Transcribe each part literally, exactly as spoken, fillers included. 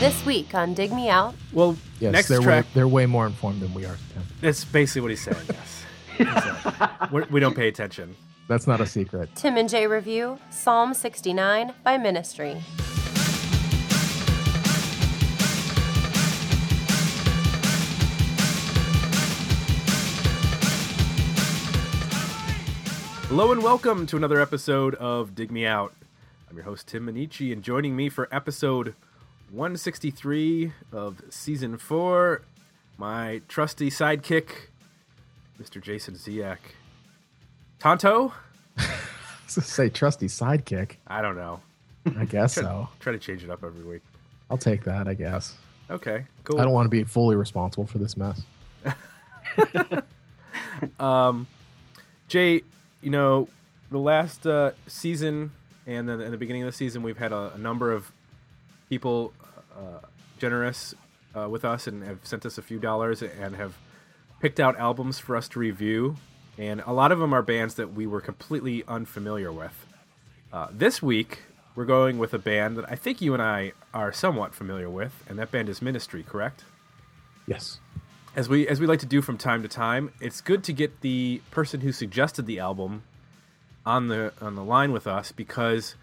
This week on Dig Me Out. Well, yes, next they're track. Way, they're way more informed than we are. Tim. That's basically what he's saying, yes. He's like, we're, we don't pay attention. That's not a secret. Tim and Jay review Psalm sixty-nine by Ministry. Hello and welcome to another episode of Dig Me Out. I'm your host, Tim Minichi, and joining me for episode one sixty-three of season four, my trusty sidekick, Mister Jason Ziak. Tonto? Say trusty sidekick. I don't know. I guess try, so. Try to change it up every week. I'll take that, I guess. Okay, cool. I don't want to be fully responsible for this mess. um, Jay, you know, the last uh, season and then in the beginning of the season, we've had a, a number of people uh, generous uh, with us and have sent us a few dollars and have picked out albums for us to review. And a lot of them are bands that we were completely unfamiliar with. Uh, this week, we're going with a band that I think you and I are somewhat familiar with, and that band is Ministry, correct? Yes. As we as we like to do from time to time, it's good to get the person who suggested the album on the on the line with us because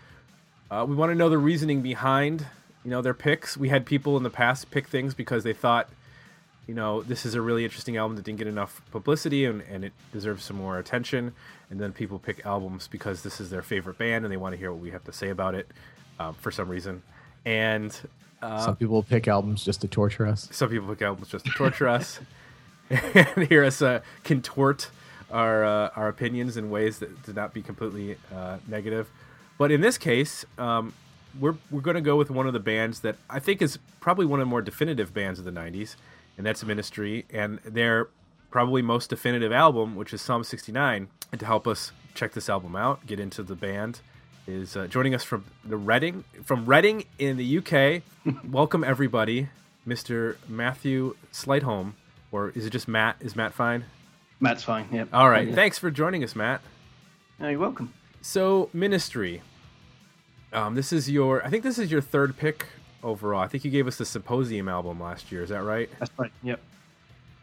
uh, we want to know the reasoning behind, you know, their picks. We had people in the past pick things because they thought, you know, this is a really interesting album that didn't get enough publicity and, and it deserves some more attention. And then people pick albums because this is their favorite band and they want to hear what we have to say about it um, for some reason. And Uh, some people pick albums just to torture us. Some people pick albums just to torture us and hear us uh, contort our uh, our opinions in ways that did not be completely uh, negative. But in this case, um, we're we're going to go with one of the bands that I think is probably one of the more definitive bands of the nineties, and that's Ministry, and their probably most definitive album, which is Psalm sixty-nine. And to help us check this album out, get into the band, is uh, joining us from the Reading, from Reading in the U K. Welcome everybody, Mister Matthew Sleightholme, or is it just Matt? Is Matt fine? Matt's fine. Yep. All right. Yeah. Thanks for joining us, Matt. No, you're welcome. So, Ministry. Um, this is your. I think this is your third pick overall. I think you gave us the Symposium album last year. Is that right? That's right. Yep.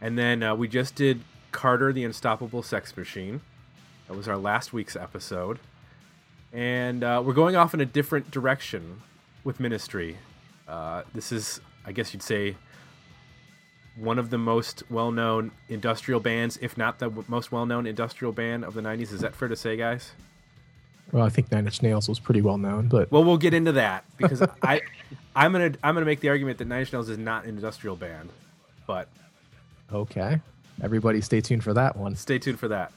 And then uh, we just did Carter the Unstoppable Sex Machine. That was our last week's episode. And uh, we're going off in a different direction with Ministry. Uh, this is, I guess you'd say, one of the most well-known industrial bands, if not the most well-known industrial band of the nineties. Is that fair to say, guys? Well, I think Nine Inch Nails was pretty well-known, but well, we'll get into that because I, I'm gonna, I'm gonna make the argument that Nine Inch Nails is not an industrial band, but okay, everybody, stay tuned for that one. Stay tuned for that.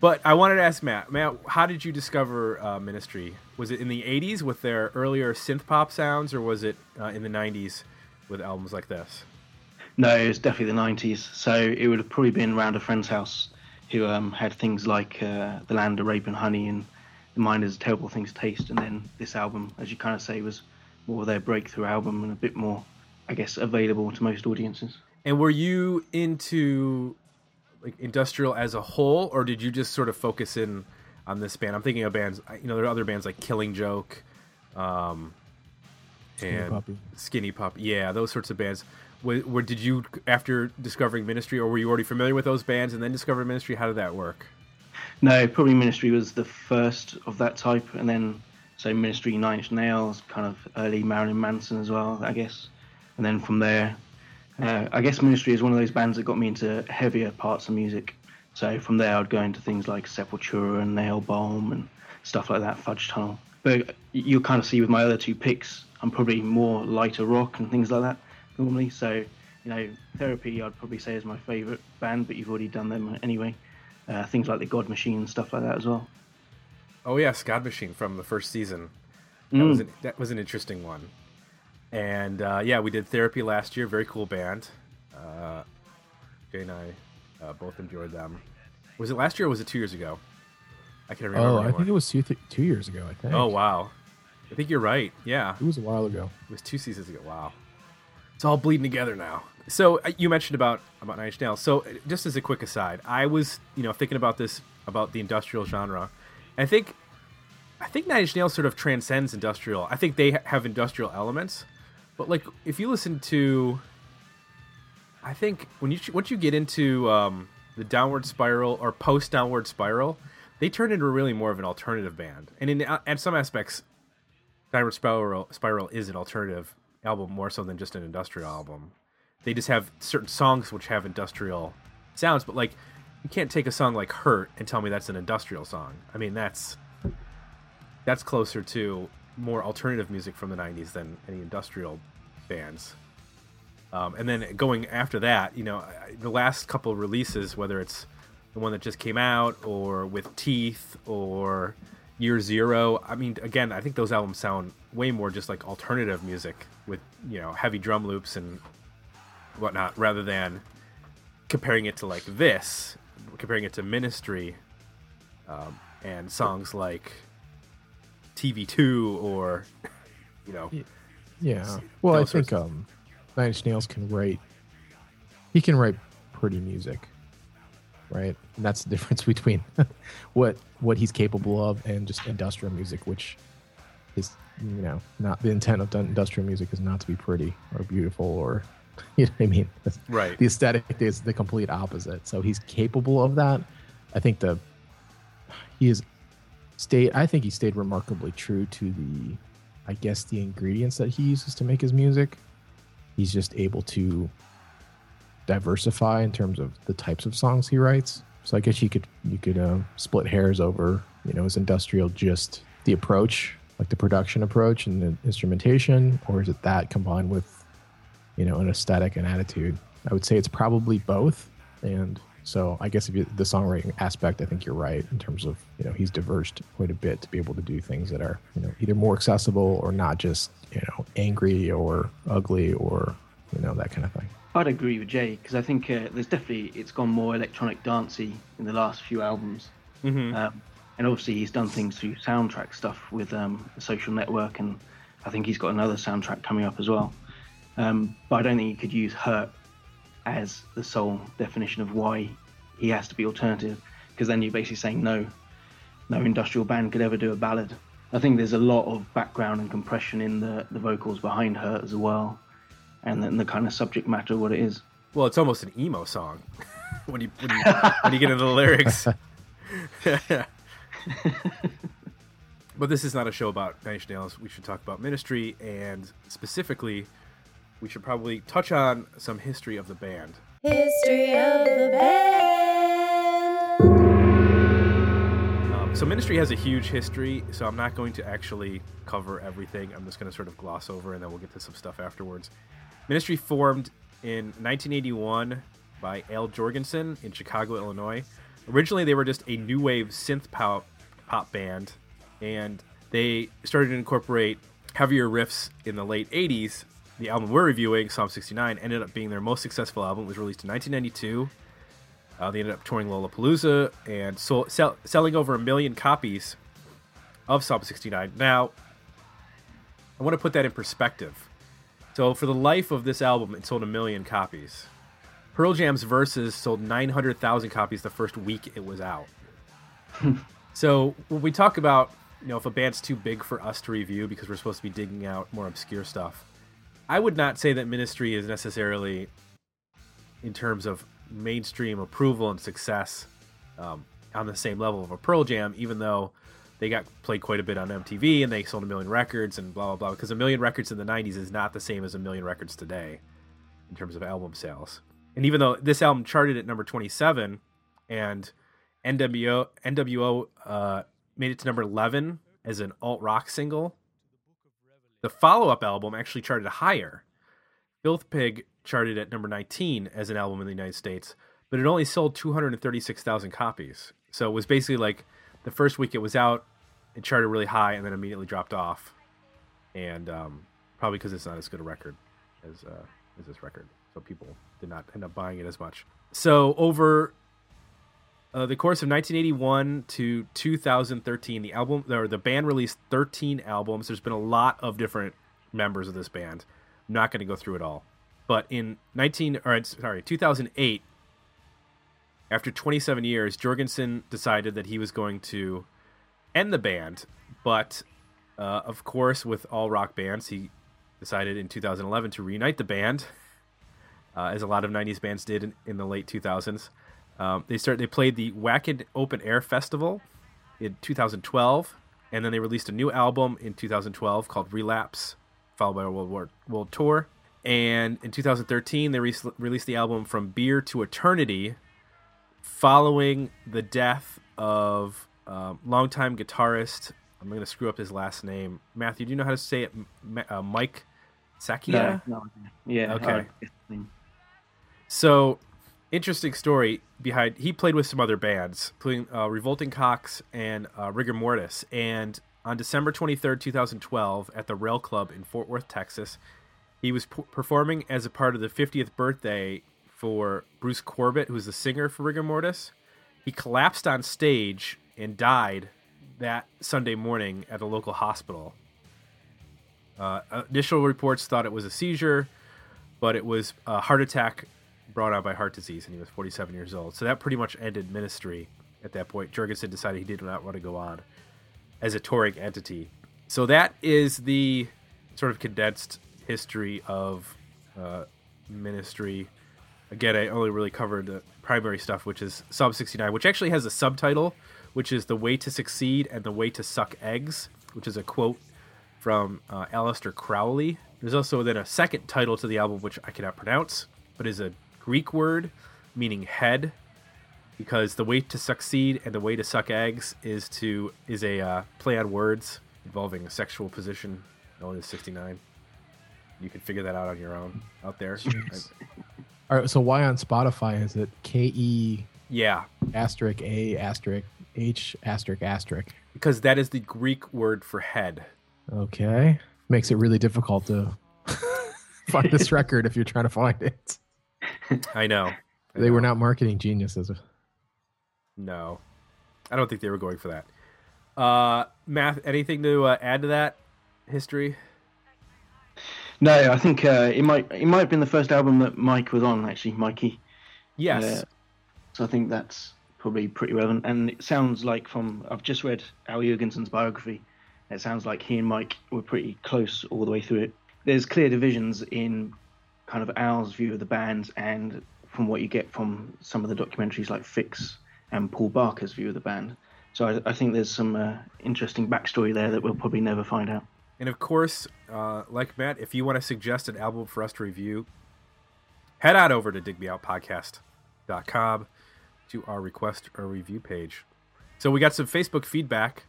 But I wanted to ask Matt, Matt, how did you discover uh, Ministry? Was it in the eighties with their earlier synth pop sounds, or was it uh, in the nineties with albums like this? No, it was definitely the nineties. So it would have probably been around a friend's house who um, had things like uh, The Land of Rape and Honey and The Minder's Terrible Things Taste. And then this album, as you kind of say, was more their breakthrough album and a bit more, I guess, available to most audiences. And were you into like industrial as a whole, or did you just sort of focus in on this band? I'm thinking of bands, you know, there are other bands like Killing Joke, um, Skinny and Puppy. Skinny Puppy. Yeah, those sorts of bands. Where, where did you, after discovering Ministry, or were you already familiar with those bands and then discovered Ministry? How did that work? No, probably Ministry was the first of that type, and then so Ministry, Nine Inch Nails, kind of early Marilyn Manson as well, I guess, and then from there. Uh, I guess Ministry is one of those bands that got me into heavier parts of music. So from there, I'd go into things like Sepultura and Nail Bomb and stuff like that, Fudge Tunnel. But you'll kind of see with my other two picks, I'm probably more lighter rock and things like that normally. So, you know, Therapy, I'd probably say is my favourite band, but you've already done them anyway. Uh, things like the God Machine and stuff like that as well. Oh, yeah, God Machine from the first season. That, mm. was, an, that was an interesting one. And, uh, yeah, we did Therapy last year. Very cool band. Uh, Jay and I uh, both enjoyed them. Was it last year or was it two years ago? I can't remember. Oh, anymore. I think it was two, th- two years ago, I think. Oh, wow. I think you're right. Yeah. It was a while ago. It was two seasons ago. Wow. It's all bleeding together now. So uh, you mentioned about, about Nine Inch Nails. So just as a quick aside, I was, you know, thinking about this, about the industrial genre. And I think, I think Nine Inch Nails sort of transcends industrial. I think they ha- have industrial elements. But like, if you listen to, I think when you once you get into um, the Downward Spiral or post Downward Spiral, they turned into really more of an alternative band. And in at some aspects, Downward Spiral Spiral is an alternative album more so than just an industrial album. They just have certain songs which have industrial sounds, but like, you can't take a song like Hurt and tell me that's an industrial song. I mean, that's that's closer to more alternative music from the nineties than any industrial bands. Um, and then going after that, you know, the last couple releases, whether it's the one that just came out or With Teeth or Year Zero, I mean, again, I think those albums sound way more just like alternative music with, you know, heavy drum loops and whatnot, rather than comparing it to like this, comparing it to Ministry um, and songs like T V two or, you know. Yeah. Well, I think... um. Nine Inch Nails can write. He can write pretty music, right? And that's the difference between what what he's capable of and just industrial music, which is, you know, not the intent of industrial music is not to be pretty or beautiful or, you know what I mean? Right. The aesthetic is the complete opposite. So he's capable of that. I think the he is stayed. I think he stayed remarkably true to the, I guess, the ingredients that he uses to make his music. He's just able to diversify in terms of the types of songs he writes. So I guess you could you could uh, split hairs over, you know, is industrial just the approach, like the production approach and the instrumentation, or is it that combined with, you know, an aesthetic and attitude? I would say it's probably both. And so I guess if you, the songwriting aspect, I think you're right in terms of, you know, he's diverged quite a bit to be able to do things that are, you know, either more accessible or not just, you know, angry or ugly or, you know, that kind of thing. I'd agree with Jay because I think uh, there's definitely, it's gone more electronic dancey in the last few albums. Mm-hmm. Um, and obviously he's done things through soundtrack stuff with um, The Social Network, and I think he's got another soundtrack coming up as well. Um, but I don't think you could use Hurt as the sole definition of why he has to be alternative, because then you're basically saying no no industrial band could ever do a ballad. I think there's a lot of background and compression in the, the vocals behind Hurt as well, and then the kind of subject matter what it is. Well, it's almost an emo song when you when you, when you get into the lyrics. But this is not a show about Nine Inch Nails. We should talk about Ministry, and specifically we should probably touch on some history of the band. History of the band. Um, so Ministry has a huge history, so I'm not going to actually cover everything. I'm just going to sort of gloss over, and then we'll get to some stuff afterwards. Ministry formed in nineteen eighty-one by Al Jourgenson in Chicago, Illinois. Originally, they were just a new wave synth pop, pop band, and they started to incorporate heavier riffs in the late eighties. The album we're reviewing, Psalm sixty-nine, ended up being their most successful album. It was released in nineteen ninety-two. Uh, they ended up touring Lollapalooza and so, sell, selling over a million copies of Psalm sixty-nine. Now, I want to put that in perspective. So for the life of this album, it sold a million copies. Pearl Jam's Verses sold nine hundred thousand copies the first week it was out. So when we talk about, you know, if a band's too big for us to review because we're supposed to be digging out more obscure stuff, I would not say that Ministry is necessarily, in terms of mainstream approval and success, um, on the same level of a Pearl Jam, even though they got played quite a bit on M T V and they sold a million records and blah, blah, blah, because a million records in the nineties is not the same as a million records today in terms of album sales. And even though this album charted at number twenty-seven and N W O, N W O uh, made it to number eleven as an alt-rock single, the follow-up album actually charted higher. Filth Pig charted at number nineteen as an album in the United States, but it only sold two hundred thirty-six thousand copies. So it was basically like the first week it was out, it charted really high and then immediately dropped off. And um, probably because it's not as good a record as, uh, as this record. So people did not end up buying it as much. So over uh, the course of nineteen eighty-one to two thousand thirteen, the album or the band released thirteen albums. There's been a lot of different members of this band. I'm not going to go through it all. But in nineteen or sorry, two thousand eight, after twenty-seven years, Jourgensen decided that he was going to end the band. But uh, of course, with all rock bands, he decided in two thousand eleven to reunite the band, uh, as a lot of nineties bands did in, in the late two thousands. Um, they start, they played the Wacken Open Air Festival in two thousand twelve, and then they released a new album in two thousand twelve called Relapse, followed by a World War World Tour. And in two thousand thirteen, they re- released the album From Beer to Eternity, following the death of uh, longtime guitarist, I'm going to screw up his last name. Matthew, do you know how to say it? Ma- uh, Mike Sakia? No, no, yeah. Okay. So, interesting story behind. He played with some other bands, including uh, Revolting Cox and uh, Rigor Mortis. And on December twenty-third, twenty twelve, at the Rail Club in Fort Worth, Texas, he was p- performing as a part of the fiftieth birthday for Bruce Corbett, who was the singer for Rigor Mortis. He collapsed on stage and died that Sunday morning at a local hospital. Uh, initial reports thought it was a seizure, but it was a heart attack brought on by heart disease, and he was forty-seven years old. So that pretty much ended Ministry at that point. Jourgenson decided he did not want to go on as a touring entity. So that is the sort of condensed history of uh, Ministry. Again, I only really covered the primary stuff, which is Psalm sixty-nine, which actually has a subtitle, which is The Way to Succeed and The Way to Suck Eggs, which is a quote from uh, Aleister Crowley. There's also then a second title to the album, which I cannot pronounce, but is a Greek word meaning head, because The Way to Succeed and The Way to Suck Eggs is to is a uh, play on words involving a sexual position known as sixty-nine. You can figure that out on your own out there. All right, so why on Spotify is it K E yeah asterisk A asterisk H asterisk asterisk? Because that is the Greek word for head. Okay, makes it really difficult to find this record if you're trying to find it. I know. I they know. were not marketing geniuses. No, I don't think they were going for that. Uh, Math, anything to uh, add to that history? No, I think uh, it might it might have been the first album that Mike was on, actually, Mikey. Yes. Uh, so I think that's probably pretty relevant. And it sounds like from, I've just read Al Jourgenson's biography, it sounds like he and Mike were pretty close all the way through it. There's clear divisions in kind of Al's view of the band and from what you get from some of the documentaries like Fix and Paul Barker's view of the band. So I, I think there's some uh, interesting backstory there that we'll probably never find out. And of course, uh, like Matt, if you want to suggest an album for us to review, head on over to dig me out podcast dot com to our request or review page. So we got some Facebook feedback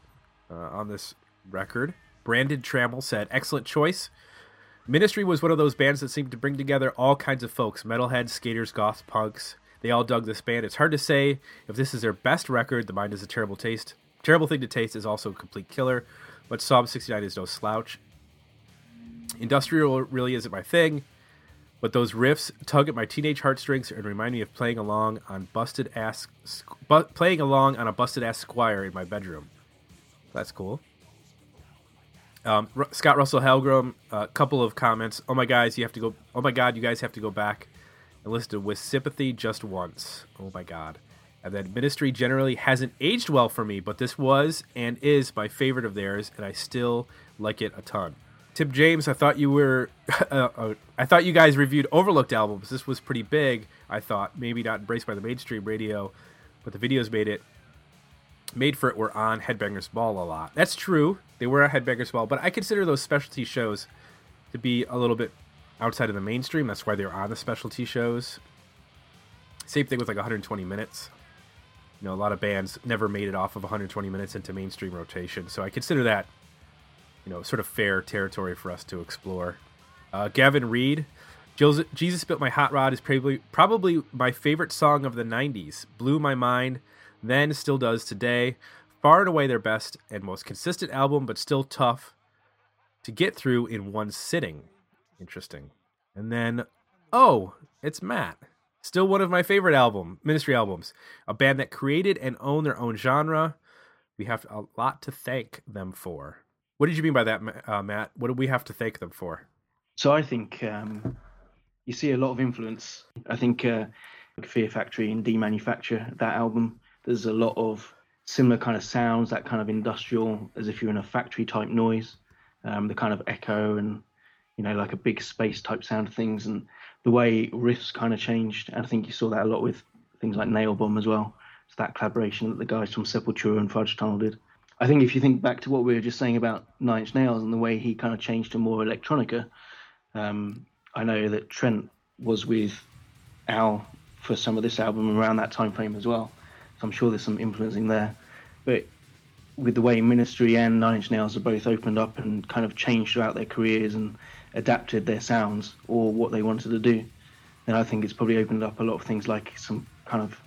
uh, on this record. Brandon Trammell said, excellent choice. Ministry was one of those bands that seemed to bring together all kinds of folks, metalheads, skaters, goths, punks. They all dug this band. It's hard to say if this is their best record. The Mind is a Terrible Taste. Terrible Thing to Taste is also a complete killer. But Psalm sixty-nine is no slouch. Industrial really isn't my thing, but those riffs tug at my teenage heartstrings and remind me of playing along on busted ass, bu- playing along on a busted ass Squire in my bedroom. That's cool. Um, R- Scott Russell Helgrom, a uh, couple of comments. Oh my guys, you have to go. Oh my God, you guys have to go back and listen to With Sympathy just once. Oh my God. And then Ministry generally hasn't aged well for me, but this was and is my favorite of theirs, and I still like it a ton. Tim James, I thought you were, uh, uh, I thought you guys reviewed overlooked albums. This was pretty big, I thought. Maybe not embraced by the mainstream radio, but the videos made it, made for it were on Headbangers Ball a lot. That's true. They were on Headbangers Ball, but I consider those specialty shows to be a little bit outside of the mainstream. That's why they're on the specialty shows. Same thing with like one hundred twenty minutes. You know, a lot of bands never made it off of one hundred twenty minutes into mainstream rotation. So I consider that, you know, sort of fair territory for us to explore. Uh, Gavin Reed, Jesus Built My Hot Rod is probably, probably my favorite song of the nineties. Blew my mind, then still does today. Far and away their best and most consistent album, but still tough to get through in one sitting. Interesting. And then, oh, it's Matt. Still one of my favorite album, Ministry albums. A band that created and owned their own genre. We have a lot to thank them for. What did you mean by that, uh, Matt? What do we have to thank them for? So I think um, you see a lot of influence. I think uh, Fear Factory and Demanufacture, that album, there's a lot of similar kind of sounds, that kind of industrial, as if you're in a factory type noise, um, the kind of echo and you know, like a big space type sound of things, and the way riffs kind of changed. And I think you saw that a lot with things like Nail Bomb as well. It's that collaboration that the guys from Sepultura and Fudge Tunnel did. I think if you think back to what we were just saying about Nine Inch Nails and the way he kind of changed to more electronica, um, I know that Trent was with Al for some of this album around that time frame as well. So I'm sure there's some influencing there. But with the way Ministry and Nine Inch Nails have both opened up and kind of changed throughout their careers and adapted their sounds or what they wanted to do, then I think it's probably opened up a lot of things like some kind of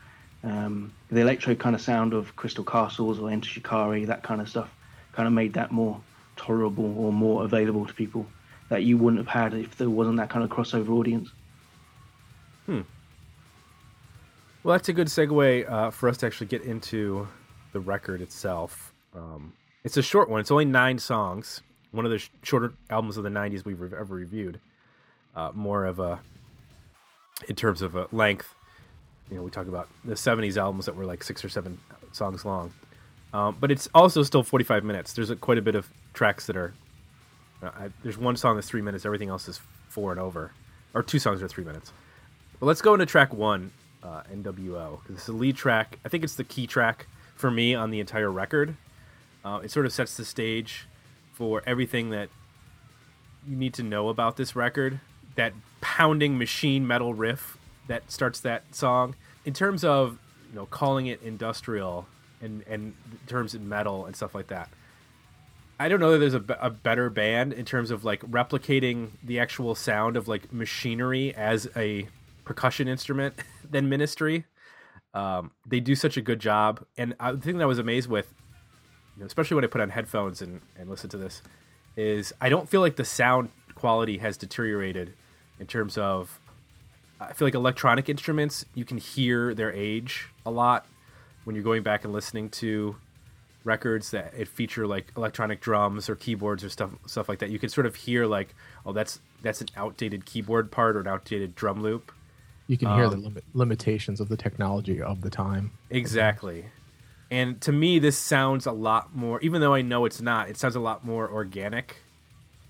um, the electro kind of sound of Crystal Castles or Enter Shikari, that kind of stuff, kind of made that more tolerable or more available to people that you wouldn't have had if there wasn't that kind of crossover audience. Hmm. Well, that's a good segue uh, for us to actually get into the record itself. Um, it's a short one. It's only nine songs. One of the sh- shorter albums of the nineties we've re- ever reviewed. Uh, more of a, in terms of a length, you know, we talk about the seventies albums that were like six or seven songs long. Um, but it's also still forty-five minutes. There's a, quite a bit of tracks that are, uh, I, there's one song that's three minutes. Everything else is four and over. Or two songs are three minutes. But let's go into track one, uh, N W O. This is the lead track. I think it's the key track for me on the entire record. Uh, it sort of sets the stage for everything that you need to know about this record. That pounding machine metal riff that starts that song. In terms of, you know, calling it industrial and, and terms of metal and stuff like that, I don't know that there's a, a better band in terms of like replicating the actual sound of like machinery as a percussion instrument than Ministry. Um, they do such a good job, and I, the thing that I was amazed with, you know, especially when I put on headphones and, and listen to this, is I don't feel like the sound quality has deteriorated in terms of, I feel like electronic instruments, you can hear their age a lot when you're going back and listening to records that it feature like electronic drums or keyboards or stuff stuff like that. You can sort of hear like, oh, that's that's an outdated keyboard part or an outdated drum loop. You can hear um, the lim- limitations of the technology of the time. Exactly. And to me, this sounds a lot more, even though I know it's not, it sounds a lot more organic.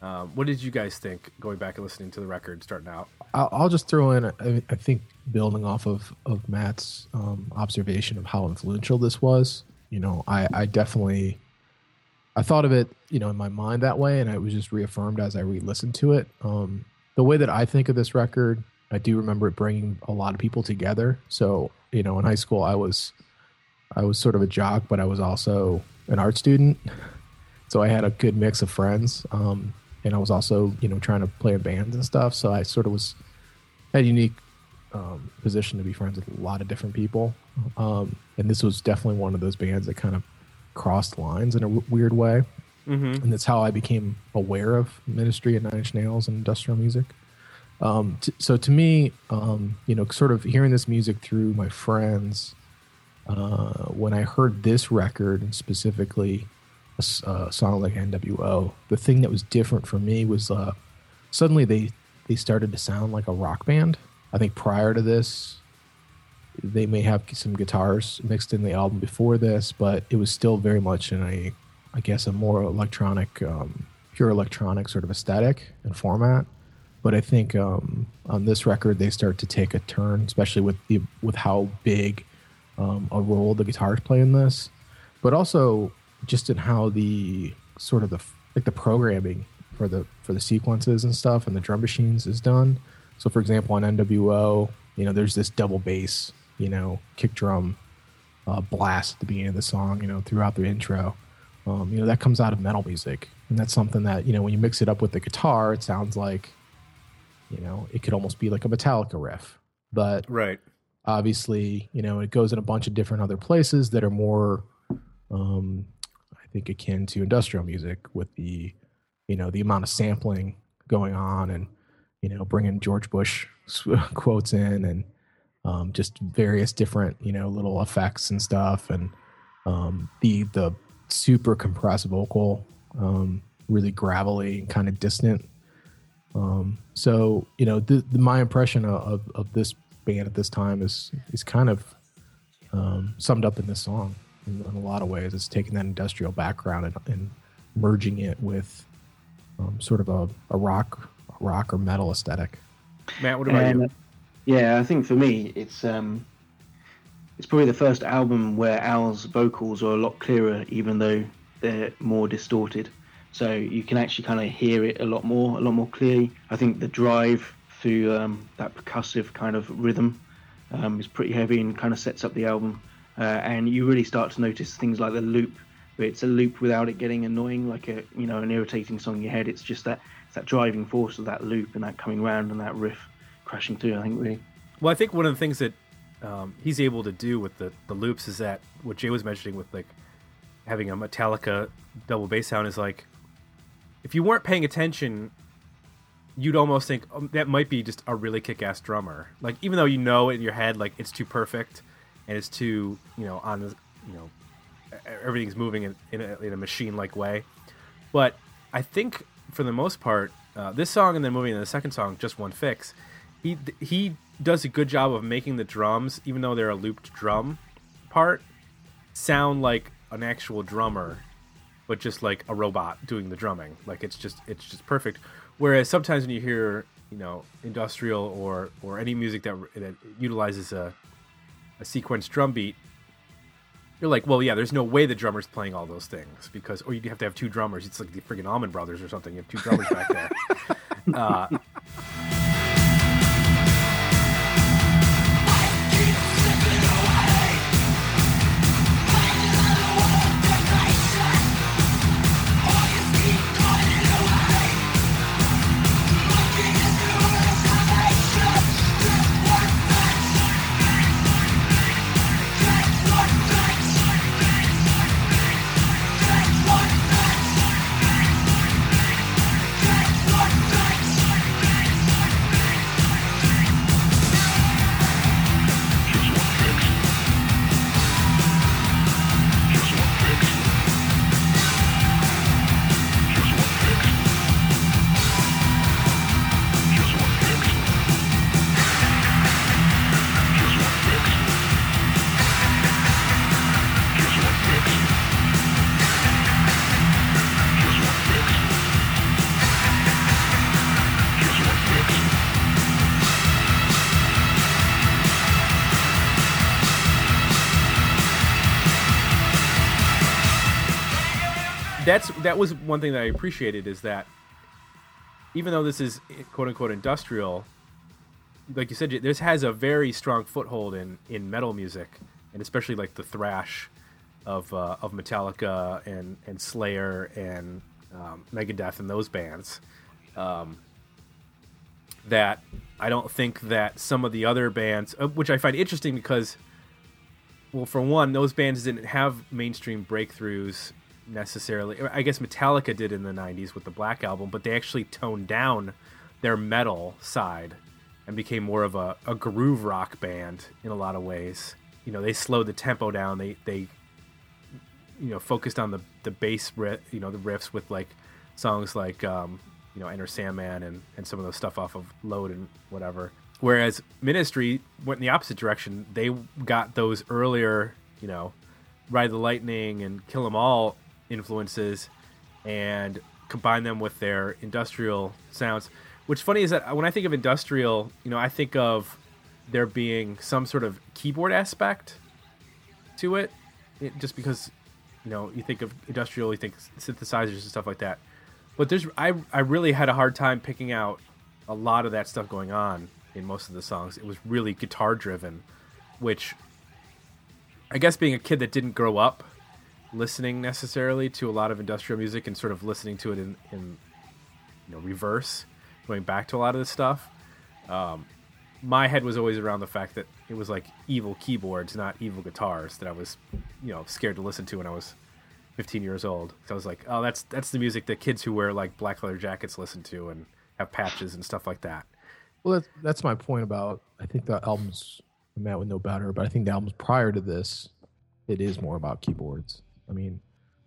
Um, what did you guys think going back and listening to the record starting out? I'll, I'll just throw in, I, I think, building off of, of Matt's um, observation of how influential this was. You know, I, I definitely, I thought of it, you know, in my mind that way, and it was just reaffirmed as I re-listened to it. Um, the way that I think of this record, I do remember it bringing a lot of people together. So, you know, in high school, I was I was sort of a jock, but I was also an art student. So I had a good mix of friends. Um, and I was also, you know, trying to play in bands and stuff. So I sort of was had a unique um, position to be friends with a lot of different people. Um, and this was definitely one of those bands that kind of crossed lines in a w- weird way. Mm-hmm. And that's how I became aware of Ministry and Nine Inch Nails and industrial music. Um, t- so to me, um, you know, sort of hearing this music through my friends, uh, when I heard this record and specifically a, a song like N W O, the thing that was different for me was uh, suddenly they, they started to sound like a rock band. I think prior to this, they may have some guitars mixed in the album before this, but it was still very much in a, I guess, a more electronic, um, pure electronic sort of aesthetic and format. But I think um, on this record, they start to take a turn, especially with the, with how big um, a role the guitars play in this, but also just in how the sort of the like the programming for the for the sequences and stuff and the drum machines is done. So, for example, on N W O, you know, there's this double bass, you know, kick drum uh, blast at the beginning of the song, you know, throughout the intro. Um, you know, that comes out of metal music, and that's something that, you know, when you mix it up with the guitar, it sounds like, you know, it could almost be like a Metallica riff, but right. Obviously, you know, it goes in a bunch of different other places that are more, um, I think, akin to industrial music with the, you know, the amount of sampling going on and, you know, bringing George Bush quotes in and um, just various different, you know, little effects and stuff, and um, the the super compressed vocal, um, really gravelly and kind of distant. Um, so, you know, the, the, my impression of, of this band at this time is is kind of um, summed up in this song in, in a lot of ways. It's taking that industrial background and, and merging it with um, sort of a, a rock rock or metal aesthetic. Matt, what about um, you? Yeah, I think for me, it's um, it's probably the first album where Al's vocals are a lot clearer, even though they're more distorted. So you can actually kind of hear it a lot more, a lot more clearly. I think the drive through um, that percussive kind of rhythm um, is pretty heavy and kind of sets up the album. Uh, and you really start to notice things like the loop, where it's a loop without it getting annoying, like a you know an irritating song in your head. It's just that it's that driving force of that loop and that coming round and that riff crashing through. I think really. Well, I think one of the things that um, he's able to do with the, the loops is that what Jay was mentioning with like having a Metallica double bass sound is like if you weren't paying attention, you'd almost think oh, that might be just a really kick-ass drummer. Like even though you know in your head like it's too perfect. And it's too, you know, on the, you know, everything's moving in, in a, in a machine-like way. But I think for the most part, uh, this song and the movie and the second song, Just One Fix, he he does a good job of making the drums, even though they're a looped drum part, sound like an actual drummer, but just like a robot doing the drumming. Like it's just it's just perfect. Whereas sometimes when you hear, you know, industrial or or any music that that utilizes a a sequenced drum beat, you're like, well, yeah, there's no way the drummer's playing all those things because, or you'd have to have two drummers. It's like the friggin' Allman Brothers or something. You have two drummers back there. Uh, That's that was one thing that I appreciated is that even though this is quote unquote industrial, like you said, this has a very strong foothold in, in metal music, and especially like the thrash of uh, of Metallica and, and Slayer and um, Megadeth and those bands. Um, that I don't think that some of the other bands, which I find interesting because, well, for one, those bands didn't have mainstream breakthroughs. Necessarily, I guess Metallica did in the nineties with the Black Album, but they actually toned down their metal side and became more of a, a groove rock band in a lot of ways. You know, they slowed the tempo down. They, they you know, focused on the the bass riff, you know, the riffs with like songs like um, you know, Enter Sandman and and some of those stuff off of Load and whatever. Whereas Ministry went in the opposite direction. They got those earlier, you know, Ride the Lightning and Kill 'Em All influences and combine them with their industrial sounds. What's funny is that when I think of industrial, you know, I think of there being some sort of keyboard aspect to it, it just because, you know, you think of industrial, you think synthesizers and stuff like that. But there's, I, I really had a hard time picking out a lot of that stuff going on in most of the songs. It was really guitar driven, which I guess being a kid that didn't grow up listening necessarily to a lot of industrial music and sort of listening to it in, in you know, reverse, going back to a lot of this stuff. Um, my head was always around the fact that it was like evil keyboards, not evil guitars, that I was, you know, scared to listen to when I was fifteen years old. So I was like, oh, that's that's the music that kids who wear like black leather jackets listen to and have patches and stuff like that. Well, that's, that's my point about, I think the albums, Matt would know better, but I think the albums prior to this, it is more about keyboards. I mean,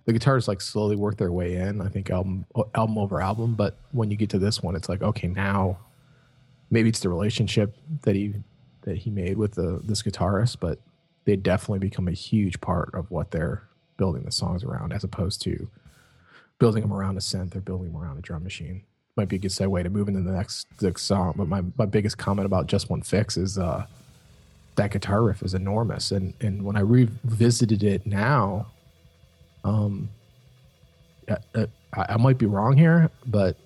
the guitars like slowly work their way in, I think, album album over album. But when you get to this one, it's like, okay, now maybe it's the relationship that he that he made with the this guitarist, but they definitely become a huge part of what they're building the songs around, as opposed to building them around a synth or building them around a drum machine. might be a good segue to move into the next, next song. But my, my biggest comment about Just One Fix is uh, that guitar riff is enormous. And and when I revisited it now, um, I, I, I might be wrong here, but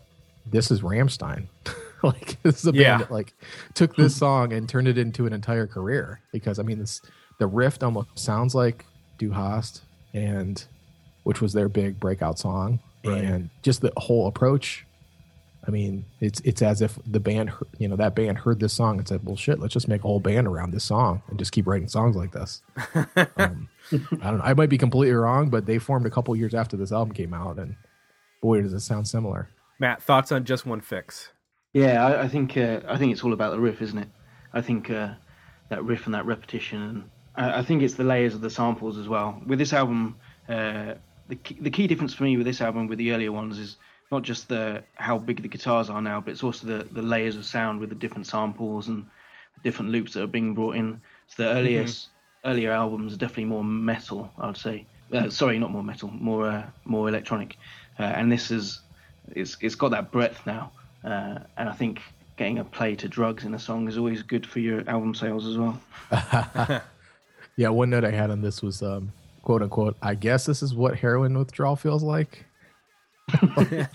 this is Rammstein. Like, this is a band yeah. that like took this song and turned it into an entire career. Because I mean, this the riff almost sounds like Du Hast, and which was their big breakout song, right. And just the whole approach. I mean, it's it's as if the band, you know, that band heard this song and said, "Well, shit, let's just make a whole band around this song and just keep writing songs like this." um, I don't know. I might be completely wrong, but they formed a couple years after this album came out, and boy, does it sound similar. Matt, thoughts on Just One Fix? Yeah, I, I think uh, I think it's all about the riff, isn't it? I think uh, that riff and that repetition, and I, I think it's the layers of the samples as well. With this album, uh, the key, the key difference for me with this album with the earlier ones is not just the how big the guitars are now, but it's also the, the layers of sound with the different samples and the different loops that are being brought in. So the earlier mm-hmm. earlier albums are definitely more metal, I would say. Uh, sorry, not more metal, more uh, more electronic. Uh, and this is it's it's got that breadth now. Uh, and I think getting a play to drugs in a song is always good for your album sales as well. Yeah, one note I had on this was, um, quote unquote, I guess this is what heroin withdrawal feels like. In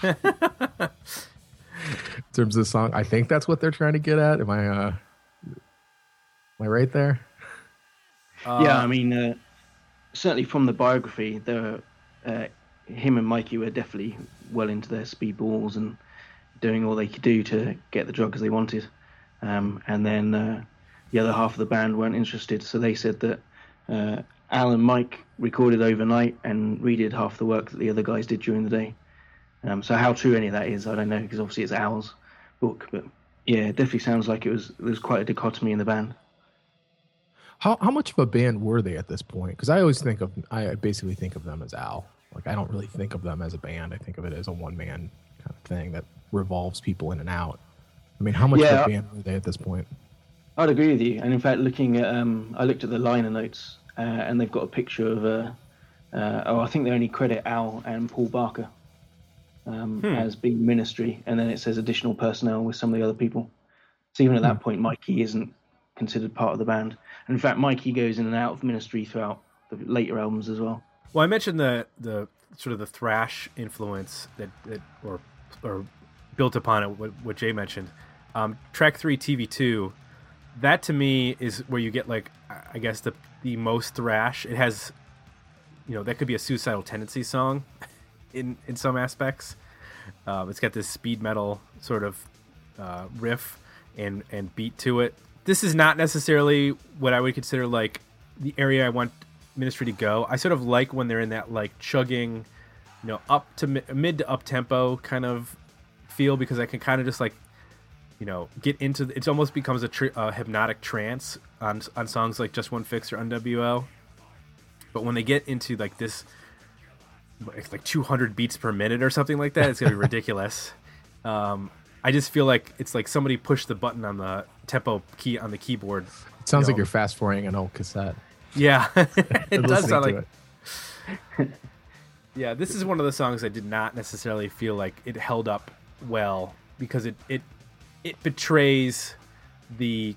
terms of the song, I think that's what they're trying to get at. Am I, uh, am I right there? Um, yeah, I mean, uh, certainly from the biography, the, uh, him and Mikey were definitely well into their speedballs and doing all they could do to get the drug as they wanted. Um, and then uh, the other half of the band weren't interested, so they said that uh, Al and Mike recorded overnight and redid half the work that the other guys did during the day. Um, so how true any of that is, I don't know, because obviously it's Al's book. But yeah, it definitely sounds like it was there was quite a dichotomy in the band. How how much of a band were they at this point? Because I always think of, I basically think of them as Al. Like, I don't really think of them as a band. I think of it as a one-man kind of thing that revolves people in and out. I mean, how much yeah, of a band were they at this point? I'd agree with you. And in fact, looking at, um, I looked at the liner notes, uh, and they've got a picture of a. Uh, oh, I think they only credit Al and Paul Barker um, hmm. as being Ministry, and then it says additional personnel with some of the other people. So even at hmm. that point, Mikey isn't considered part of the band. And in fact, Mikey goes in and out of Ministry throughout the later albums as well. Well, I mentioned the the sort of the thrash influence that, that or or. built upon it, what Jay mentioned. Um, track three, T V two, that to me is where you get, like, I guess the the most thrash. It has, you know, that could be a Suicidal Tendency song in, in some aspects. Um, it's got this speed metal sort of uh, riff and, and beat to it. This is not necessarily what I would consider, like, the area I want Ministry to go. I sort of like when they're in that, like, chugging, you know, up to mi- mid to up-tempo kind of feel, because I can kind of just, like, you know, get into the, it almost becomes a, tr- a hypnotic trance on on songs like Just One Fix or N W O. But when they get into, like, this, it's like two hundred beats per minute or something like that, it's gonna be ridiculous. um I just feel like it's like somebody pushed the button on the tempo key on the keyboard. It sounds, you know, like you're fast forwarding an old cassette. Yeah. It does sound like it. Yeah, this is one of the songs I did not necessarily feel like it held up well, because it, it it betrays the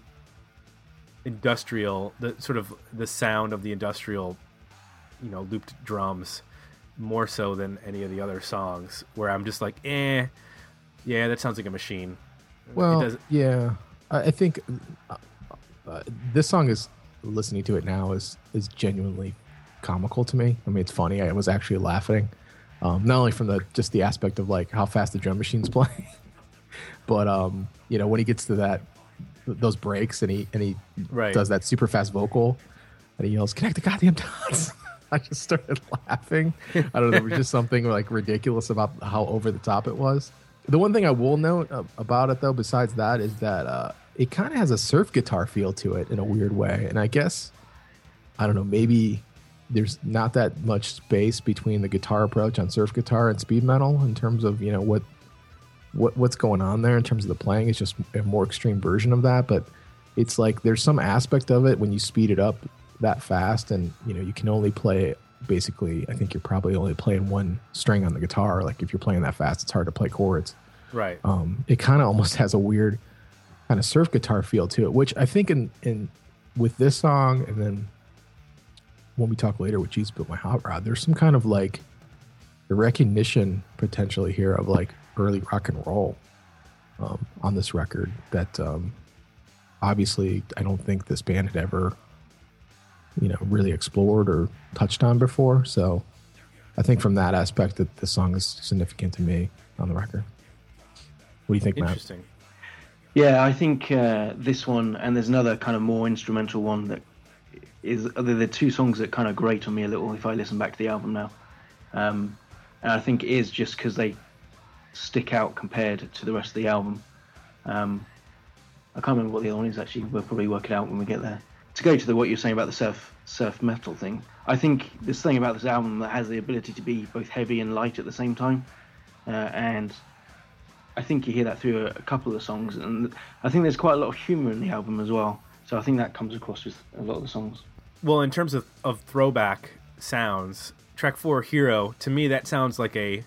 industrial, the sort of the sound of the industrial, you know, looped drums more so than any of the other songs, where I'm just like, eh, yeah, that sounds like a machine. Well, it yeah, I think uh, this song is, listening to it now, is is genuinely comical to me. I mean, it's funny. I was actually laughing. Um, not only from the just the aspect of, like, how fast the drum machine's playing, but um, you know, when he gets to that those breaks and he and he right. does that super fast vocal and he yells, "Connect the goddamn dots!" I just started laughing. I don't know, there was just something, like, ridiculous about how over the top it was. The one thing I will note about it, though, besides that, is that uh, it kind of has a surf guitar feel to it in a weird way, and I guess I don't know, maybe there's not that much space between the guitar approach on surf guitar and speed metal in terms of, you know, what what what's going on there in terms of the playing. It's just a more extreme version of that, but it's like there's some aspect of it when you speed it up that fast, and, you know, you can only play basically, I think you're probably only playing one string on the guitar. Like, if you're playing that fast, it's hard to play chords. Right. Um, it kind of almost has a weird kind of surf guitar feel to it, which I think in, in with this song, and then when we talk later with Jesus Built My Hot Rod, there's some kind of like the recognition potentially here of like early rock and roll um, on this record that um, obviously I don't think this band had ever, you know, really explored or touched on before. So I think from that aspect that this song is significant to me on the record. What do you think, Matt? Interesting. Yeah, I think uh, this one, and there's another kind of more instrumental one that is, they're the two songs that kind of grate on me a little if I listen back to the album now. Um, and I think it is just because they stick out compared to the rest of the album. Um, I can't remember what the other one is actually. We'll probably work it out when we get there. To go to the what you're saying about the surf surf metal thing, I think this thing about this album that has the ability to be both heavy and light at the same time, uh, and I think you hear that through a, a couple of songs, and I think there's quite a lot of humour in the album as well, so I think that comes across with a lot of the songs. Well, in terms of, of throwback sounds, track four, Hero, to me that sounds like a,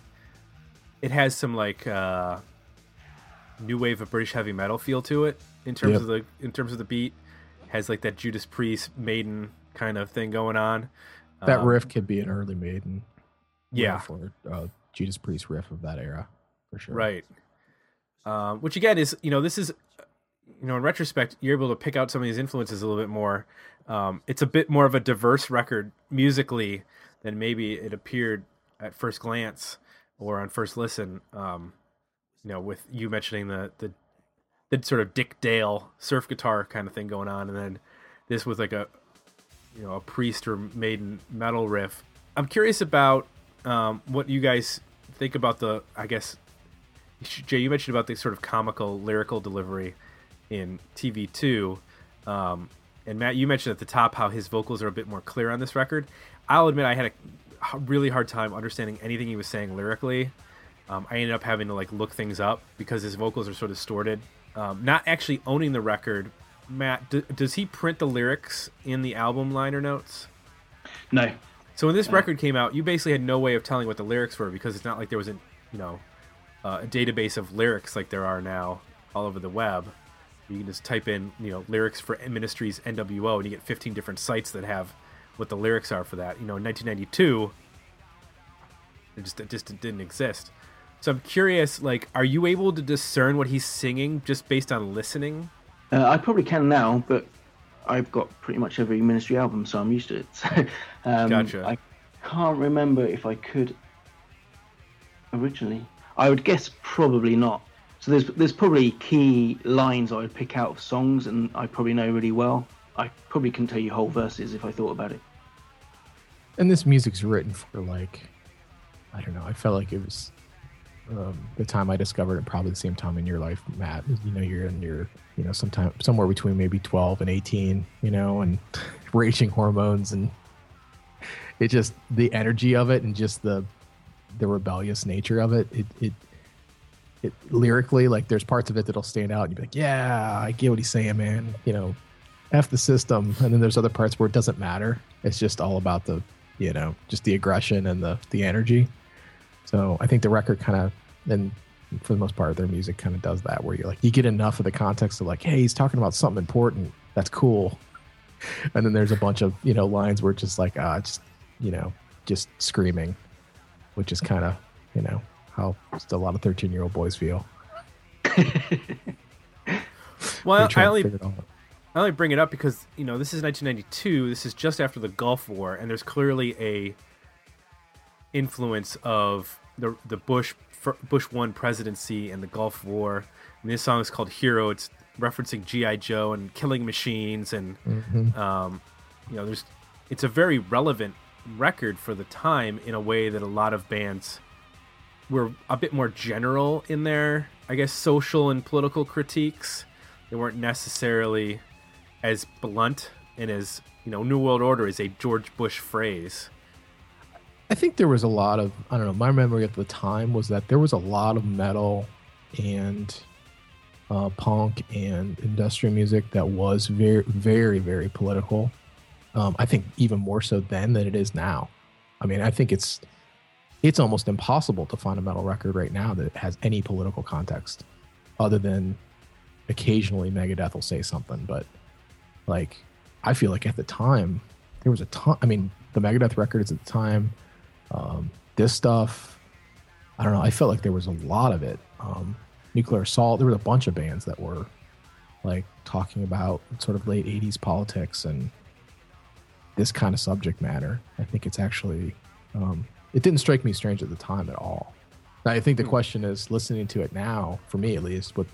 it has some like uh, new wave of British heavy metal feel to it in terms yep. of the in terms of the beat. Has like that Judas Priest Maiden kind of thing going on. That um, riff could be an early Maiden, yeah, or uh, Judas Priest riff of that era for sure, right? Um, which again is, you know, this is, you know, in retrospect, you're able to pick out some of these influences a little bit more. Um, it's a bit more of a diverse record musically than maybe it appeared at first glance or on first listen. Um, you know, with you mentioning the the. the sort of Dick Dale surf guitar kind of thing going on, and then this was like a, you know, a Priest or Maiden metal riff. I'm curious about um, what you guys think about the, I guess, Jay, you mentioned about the sort of comical lyrical delivery in T V two, um, and Matt, you mentioned at the top how his vocals are a bit more clear on this record. I'll admit I had a really hard time understanding anything he was saying lyrically. Um, I ended up having to like look things up because his vocals are so distorted. Um, not actually owning the record, Matt, do, does he print the lyrics in the album liner notes? No. So when this no. record came out, you basically had no way of telling what the lyrics were because it's not like there was a, you know, uh, a database of lyrics like there are now all over the web. You can just type in, you know, lyrics for Ministry's N W O and you get fifteen different sites that have what the lyrics are for that. You know, in nineteen ninety-two, it just, it just didn't exist. So I'm curious, like, are you able to discern what he's singing just based on listening? Uh, I probably can now, but I've got pretty much every Ministry album, so I'm used to it. So, um, gotcha. I can't remember if I could originally. I would guess probably not. So there's there's probably key lines I would pick out of songs, and I probably know really well. I probably couldn't tell you whole verses if I thought about it. And this music's written for, like, I don't know, I felt like it was... Um, the time I discovered it, probably the same time in your life, Matt. You know, you're in your, you know, sometime somewhere between maybe twelve and eighteen. You know, and raging hormones, and it just the energy of it, and just the the rebellious nature of it. It it it lyrically, like there's parts of it that'll stand out, and you'd be like, yeah, I get what he's saying, man. You know, F the system. And then there's other parts where it doesn't matter. It's just all about the, you know, just the aggression and the the energy. So I think the record kind of, and for the most part, their music kind of does that, where you're like, you get enough of the context of like, hey, he's talking about something important. That's cool. And then there's a bunch of, you know, lines where it's just like, ah, uh, just, you know, just screaming, which is kind of, you know, how just a lot of thirteen-year-old boys feel. Well, I only, I only bring it up because, you know, this is nineteen ninety-two. This is just after the Gulf War, and there's clearly a... influence of the the Bush Bush one presidency and the Gulf War. I mean, this song is called Hero. It's referencing G I Joe and killing machines, and mm-hmm. um, you know, there's it's a very relevant record for the time in a way that a lot of bands were a bit more general in their, I guess, social and political critiques. They weren't necessarily as blunt and as, you know, New World Order is a George Bush phrase. I think there was a lot of, I don't know, my memory at the time was that there was a lot of metal and uh, punk and industrial music that was very, very, very political. Um, I think even more so then than it is now. I mean, I think it's, it's almost impossible to find a metal record right now that has any political context, other than occasionally Megadeth will say something. But like, I feel like at the time there was a ton. I mean, the Megadeth records at the time, um, this stuff, I don't know. I felt like there was a lot of it. Um, Nuclear Assault. There was a bunch of bands that were like talking about sort of late eighties politics and this kind of subject matter. I think it's actually, um, it didn't strike me strange at the time at all. I think the question is, listening to it now, for me at least, what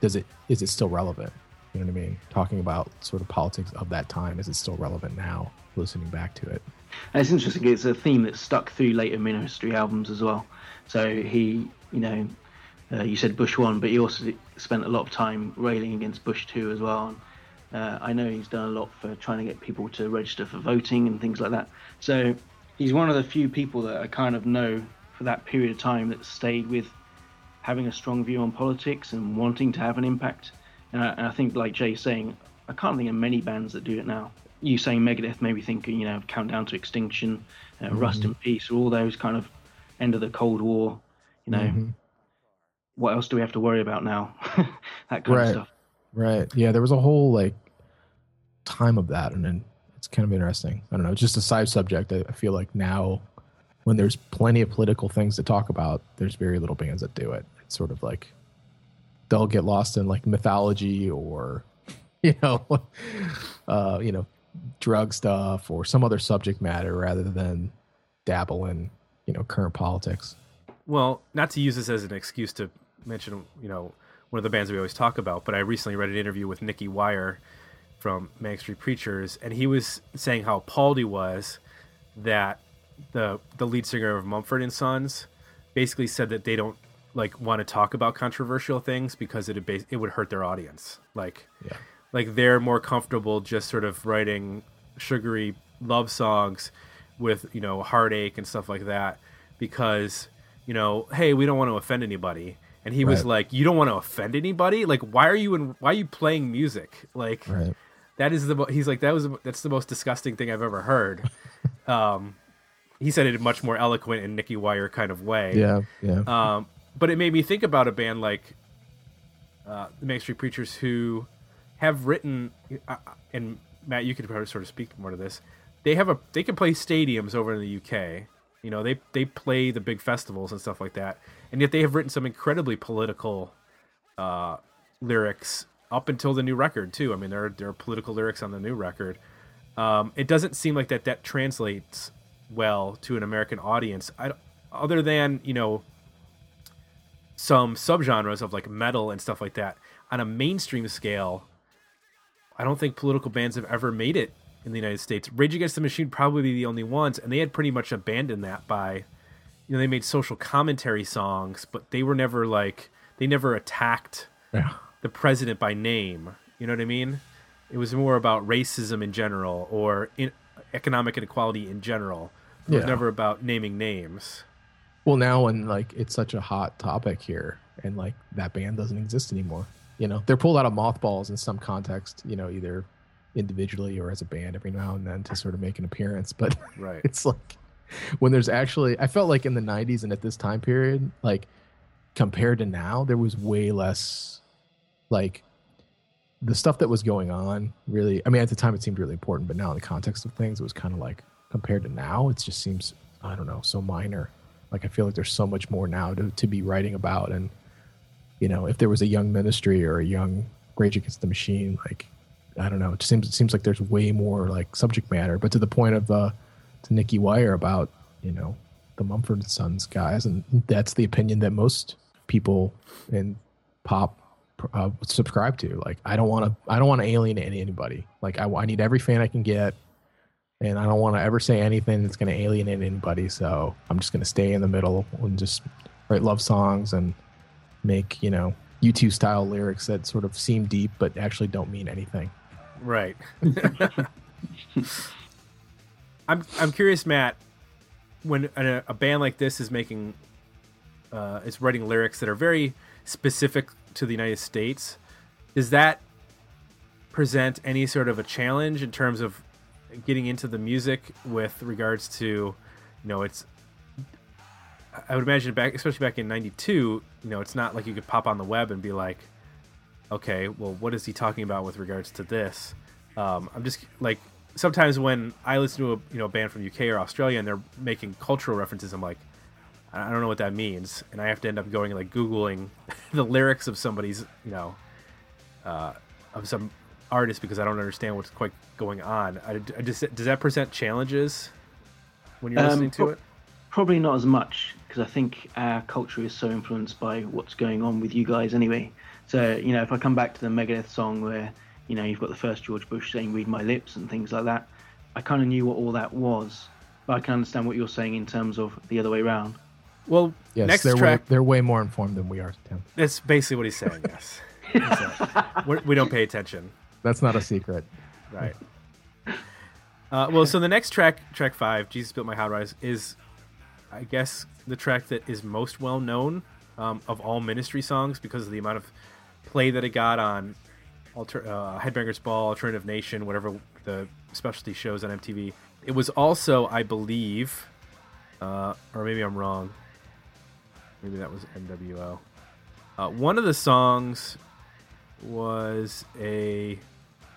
does it, is it still relevant? You know what I mean? Talking about sort of politics of that time, is it still relevant now, listening back to it? And it's interesting, it's a theme that stuck through later Ministry albums as well. So he, you know, uh, you said Bush one, but he also spent a lot of time railing against Bush two as well. And, Uh, I know he's done a lot for trying to get people to register for voting and things like that. So he's one of the few people that I kind of know for that period of time that stayed with having a strong view on politics and wanting to have an impact. And I, and I think, like Jay's saying, I can't think of many bands that do it now. You saying Megadeth made me think, you know, Countdown to Extinction, uh, mm-hmm. Rust in Peace, all those kind of end of the Cold War, you know. Mm-hmm. What else do we have to worry about now? That kind right. of stuff. Right. Yeah, there was a whole like time of that, and then it's kind of interesting. I don't know, just a side subject. I feel like now, when there's plenty of political things to talk about, there's very little bands that do it. It's sort of like they'll get lost in like mythology, or you know, uh, you know, drug stuff or some other subject matter, rather than dabble in, you know, current politics. Well, not to use this as an excuse to mention, you know, one of the bands we always talk about, but I recently read an interview with Nicky Wire from Manic Street Preachers, and he was saying how appalled he was that the the lead singer of Mumford and Sons basically said that they don't like want to talk about controversial things because it would it would hurt their audience. Like, yeah. like they're more comfortable just sort of writing sugary love songs with, you know, heartache and stuff like that, because, you know, hey, we don't want to offend anybody. And he right. was like, "You don't want to offend anybody. Like, why are you in? Why are you playing music? Like, right. that is the." He's like, "That was that's the most disgusting thing I've ever heard." um, he said it in a much more eloquent and Nicky Wire kind of way. Yeah, yeah. Um, but it made me think about a band like uh, the Manic Street Preachers, who have written. Uh, and Matt, you could probably sort of speak more to this. They have a they can play stadiums over in the U K. You know, they they play the big festivals and stuff like that. And yet they have written some incredibly political uh, lyrics up until the new record, too. I mean, there are, there are political lyrics on the new record. Um, it doesn't seem like that, that translates well to an American audience, I, other than, you know, some subgenres of, like, metal and stuff like that. On a mainstream scale, I don't think political bands have ever made it in the United States. Rage Against the Machine probably be the only ones, and they had pretty much abandoned that by... You know, they made social commentary songs, but they were never like they never attacked yeah. the president by name. You know what I mean? It was more about racism in general, or in, economic inequality in general. It yeah. was never about naming names. Well, now when like it's such a hot topic here, and like that band doesn't exist anymore. You know, they're pulled out of mothballs in some context. You know, either individually or as a band every now and then to sort of make an appearance. But right. it's like. When there's actually, I felt like in the nineties and at this time period, like compared to now, there was way less, like the stuff that was going on really, I mean, at the time it seemed really important, but now in the context of things, it was kind of like compared to now, it just seems, I don't know, so minor. Like I feel like there's so much more now to, to be writing about. And, you know, if there was a young Ministry or a young Rage Against the Machine, like, I don't know, it seems, it seems like there's way more like subject matter, but to the point of, uh, to Nicky Wire about, you know, the Mumford and Sons guys, and that's the opinion that most people in pop uh, subscribe to. Like, I don't want to, I don't want to alienate anybody. Like, I, I need every fan I can get, and I don't want to ever say anything that's going to alienate anybody. So I'm just going to stay in the middle and just write love songs and make, you know, U two style lyrics that sort of seem deep but actually don't mean anything. Right. I'm I'm curious, Matt, when a, a band like this is making, uh, is writing lyrics that are very specific to the United States, does that present any sort of a challenge in terms of getting into the music with regards to, you know, it's I would imagine back, especially back in ninety-two, you know, it's not like you could pop on the web and be like, okay, well, what is he talking about with regards to this? Um, I'm just like, sometimes when I listen to a you know band from U K or Australia and they're making cultural references, I'm like, I don't know what that means, and I have to end up going like Googling the lyrics of somebody's, you know, uh, of some artist because I don't understand what's quite going on. I, I just, does that present challenges when you're um, listening to pro- it? Probably not as much, because I think our culture is so influenced by what's going on with you guys anyway. So, you know, if I come back to the Megadeth song where, you know, you've got the first George Bush saying "read my lips" and things like that, I kind of knew what all that was, but I can understand what you're saying in terms of the other way around. Well, yes, next they're track... Way, they're way more informed than we are, Tim. That's basically what he's saying, yes. He's we don't pay attention. That's not a secret. Right. Uh, well, so the next track, track five, Jesus Built My High Rise, is, I guess, the track that is most well-known um, of all Ministry songs because of the amount of play that it got on alter, uh, Headbangers Ball, Alternative Nation, whatever the specialty shows on M T V. It was also, I believe, uh, or maybe I'm wrong, maybe that was N W O. Uh, one of the songs was a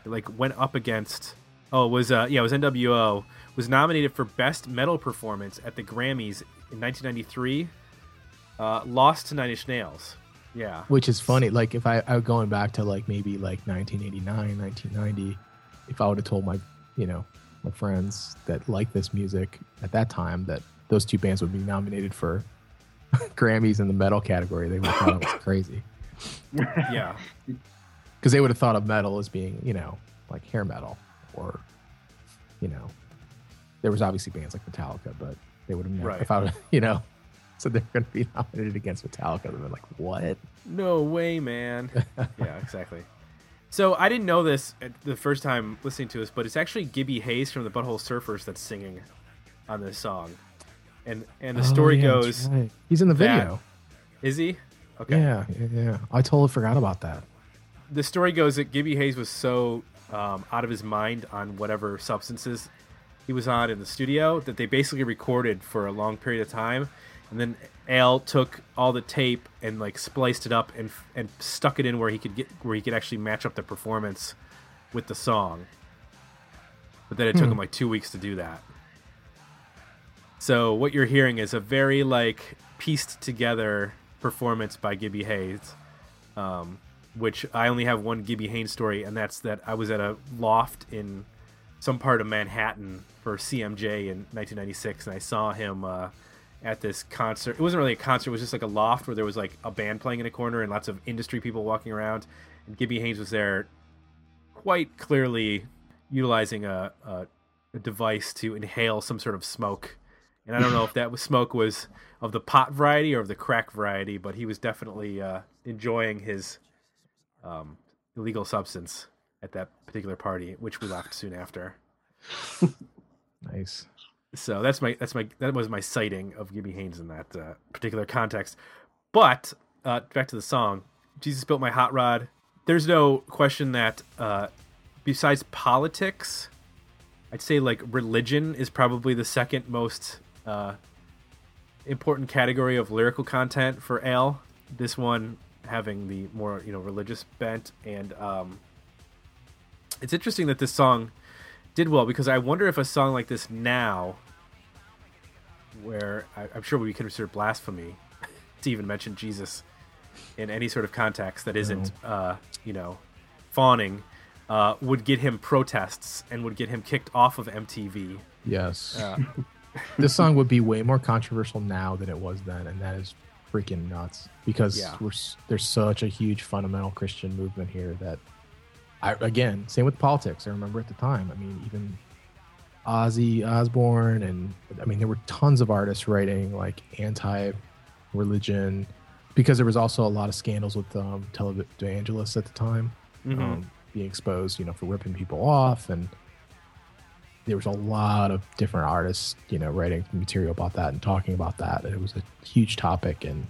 like went up against. Oh, it was uh yeah, it was N W O. Was nominated for Best Metal Performance at the Grammys in nineteen ninety-three. Uh, lost to Nine Inch Nails. Yeah, which is funny. Like if I, I going back to like maybe like nineteen eighty-nine, nineteen ninety, if I would have told my you know my friends that like this music at that time that those two bands would be nominated for Grammys in the metal category, they would have thought I was crazy. Yeah, because they would have thought of metal as being, you know, like hair metal, or, you know, there was obviously bands like Metallica, but they would have never, right. if I would, you know, so they're going to be nominated against Metallica. They're like, what? No way, man. Yeah, exactly. So I didn't know this at the first time listening to this, but it's actually Gibby Haynes from the Butthole Surfers that's singing on this song, and and the oh, story yeah, goes, right. he's in the video. That, is he? Okay. Yeah, yeah, I totally forgot about that. The story goes that Gibby Haynes was so um, out of his mind on whatever substances he was on in the studio that they basically recorded for a long period of time, and then Al took all the tape and like spliced it up and and stuck it in where he could get where he could actually match up the performance with the song. But then it hmm. took him like two weeks to do that. So what you're hearing is a very like pieced together performance by Gibby Haynes, um, which I only have one Gibby Haynes story, and that's that I was at a loft in some part of Manhattan for C M J in nineteen ninety-six, and I saw him uh, at this concert. It wasn't really a concert, it was just like a loft where there was like a band playing in a corner and lots of industry people walking around, and Gibby Haynes was there quite clearly utilizing a, a, a device to inhale some sort of smoke. And I don't know if that was smoke was of the pot variety or of the crack variety, but he was definitely uh, enjoying his um, illegal substance at that particular party, which we left soon after. Nice. So that's my that's my that was my sighting of Gibby Haynes in that uh, particular context. But uh, back to the song, Jesus Built My Hot Rod. There's no question that uh, besides politics, I'd say like religion is probably the second most Uh, important category of lyrical content for Al. This one having the more, you know, religious bent, and um, it's interesting that this song did well because I wonder if a song like this now, where I, I'm sure we could consider blasphemy to even mention Jesus in any sort of context that isn't, uh, you know, fawning, uh, would get him protests and would get him kicked off of M T V. Yes. Uh, this song would be way more controversial now than it was then, and that is freaking nuts because yeah. we're, there's such a huge fundamental Christian movement here that, I, again, same with politics. I remember at the time, I mean, even Ozzy Osbourne, and I mean, there were tons of artists writing like anti-religion because there was also a lot of scandals with um, televangelists at the time mm-hmm. um, being exposed, you know, for ripping people off, and there was a lot of different artists, you know, writing material about that and talking about that. And it was a huge topic. And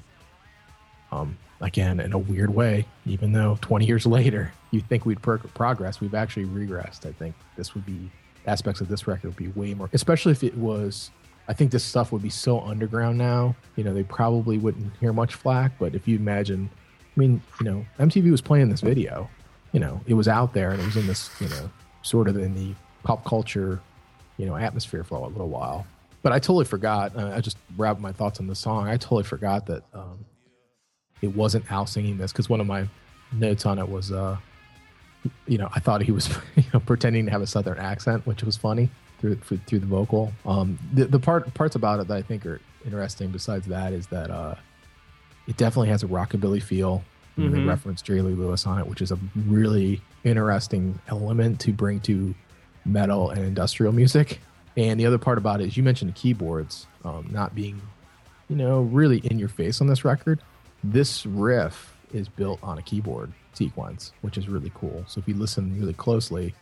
um, again, in a weird way, even though twenty years later, you'd think we'd pro- progress, we've actually regressed. I think this would be, aspects of this record would be way more, especially if it was I think this stuff would be so underground now. You know, they probably wouldn't hear much flack, but if you imagine, I mean, you know, M T V was playing this video. You know, it was out there and it was in this, you know, sort of in the pop culture, you know, atmosphere for a little while. But I totally forgot. Uh, I just wrapped my thoughts on the song. I totally forgot that um, it wasn't Al singing this, because one of my notes on it was, uh, you know, I thought he was you know, pretending to have a Southern accent, which was funny through through the vocal. Um, the the part parts about it that I think are interesting besides that is that uh, it definitely has a rockabilly feel. Mm-hmm. They referenced Jerry Lee Lewis on it, which is a really interesting element to bring to metal and industrial music. And the other part about it is you mentioned the keyboards um, not being, you know, really in your face on this record. This riff is built on a keyboard sequence, which is really cool. So if you listen really closely,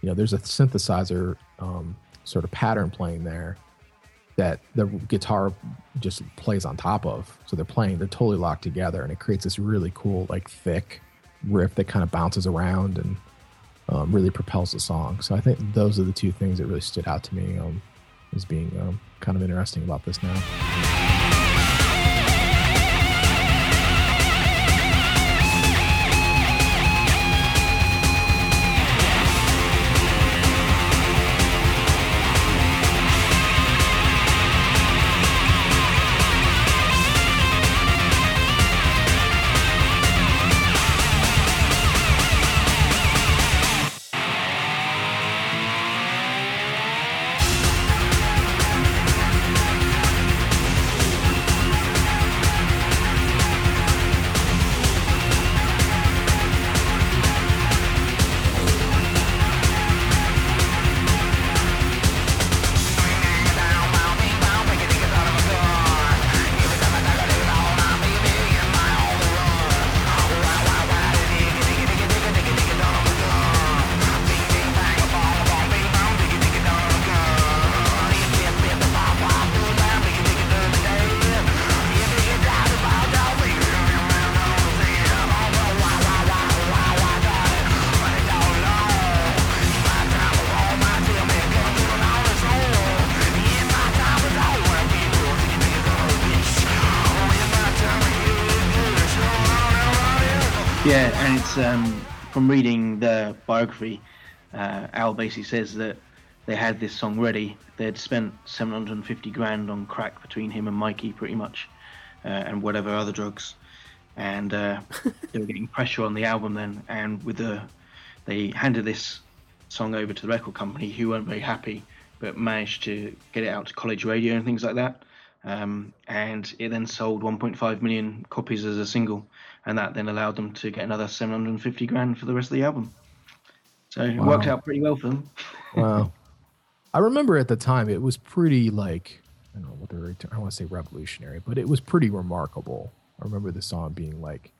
you know, there's a synthesizer um, sort of pattern playing there that the guitar just plays on top of. So they're playing, they're totally locked together, and it creates this really cool, like, thick riff that kind of bounces around and Um, really propels the song. So I think those are the two things that really stood out to me um, as being um, kind of interesting about this now. Um, from reading the biography, uh, Al basically says that they had this song ready. They'd spent seven hundred fifty grand on crack between him and Mikey, pretty much, uh, and whatever other drugs. And uh, they were getting pressure on the album then. And with the, they handed this song over to the record company, who weren't very happy, but managed to get it out to college radio and things like that. Um, and it then sold one point five million copies as a single, and that then allowed them to get another seven hundred fifty grand for the rest of the album. So it wow. worked out pretty well for them. Wow. I remember at the time it was pretty, like, I don't know what the right term, I don't want to say revolutionary, but it was pretty remarkable. I remember the song being, like,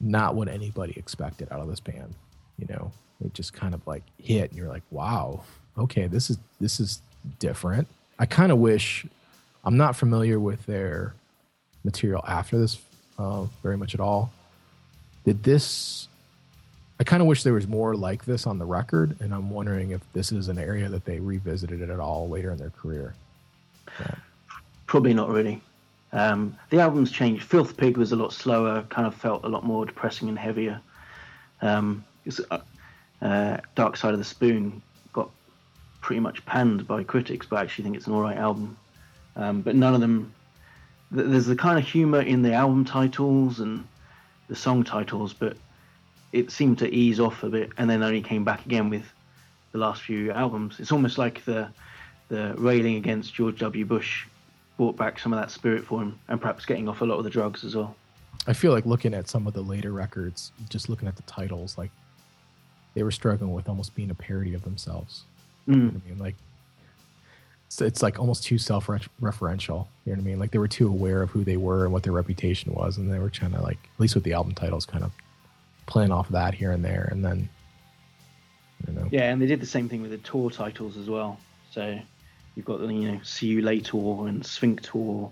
not what anybody expected out of this band. You know, it just kind of, like, hit, and you're like, wow, okay, this is this is different. I kind of wish... I'm not familiar with their material after this uh, very much at all. Did this... I kind of wish there was more like this on the record, and I'm wondering if this is an area that they revisited at all later in their career. Yeah. Probably not really. Um, the album's changed. Filth Pig was a lot slower, kind of felt a lot more depressing and heavier. Um, uh, uh, Dark Side of the Spoon got pretty much panned by critics, but I actually think it's an all right album. Um, but none of them, th- there's the kind of humour in the album titles and the song titles, but it seemed to ease off a bit and then only came back again with the last few albums. It's almost like the the railing against George W. Bush brought back some of that spirit for him, and perhaps getting off a lot of the drugs as well. I feel like looking at some of the later records, just looking at the titles, like they were struggling with almost being a parody of themselves. Mm. You know what I mean? Like, So it's like almost too self-referential. You know what I mean? Like they were too aware of who they were and what their reputation was, and they were trying to, like, at least with the album titles, kind of playing off of that here and there, and then, you know. Yeah, and they did the same thing with the tour titles as well. So you've got the, you know, See You Later and Sphinx Tour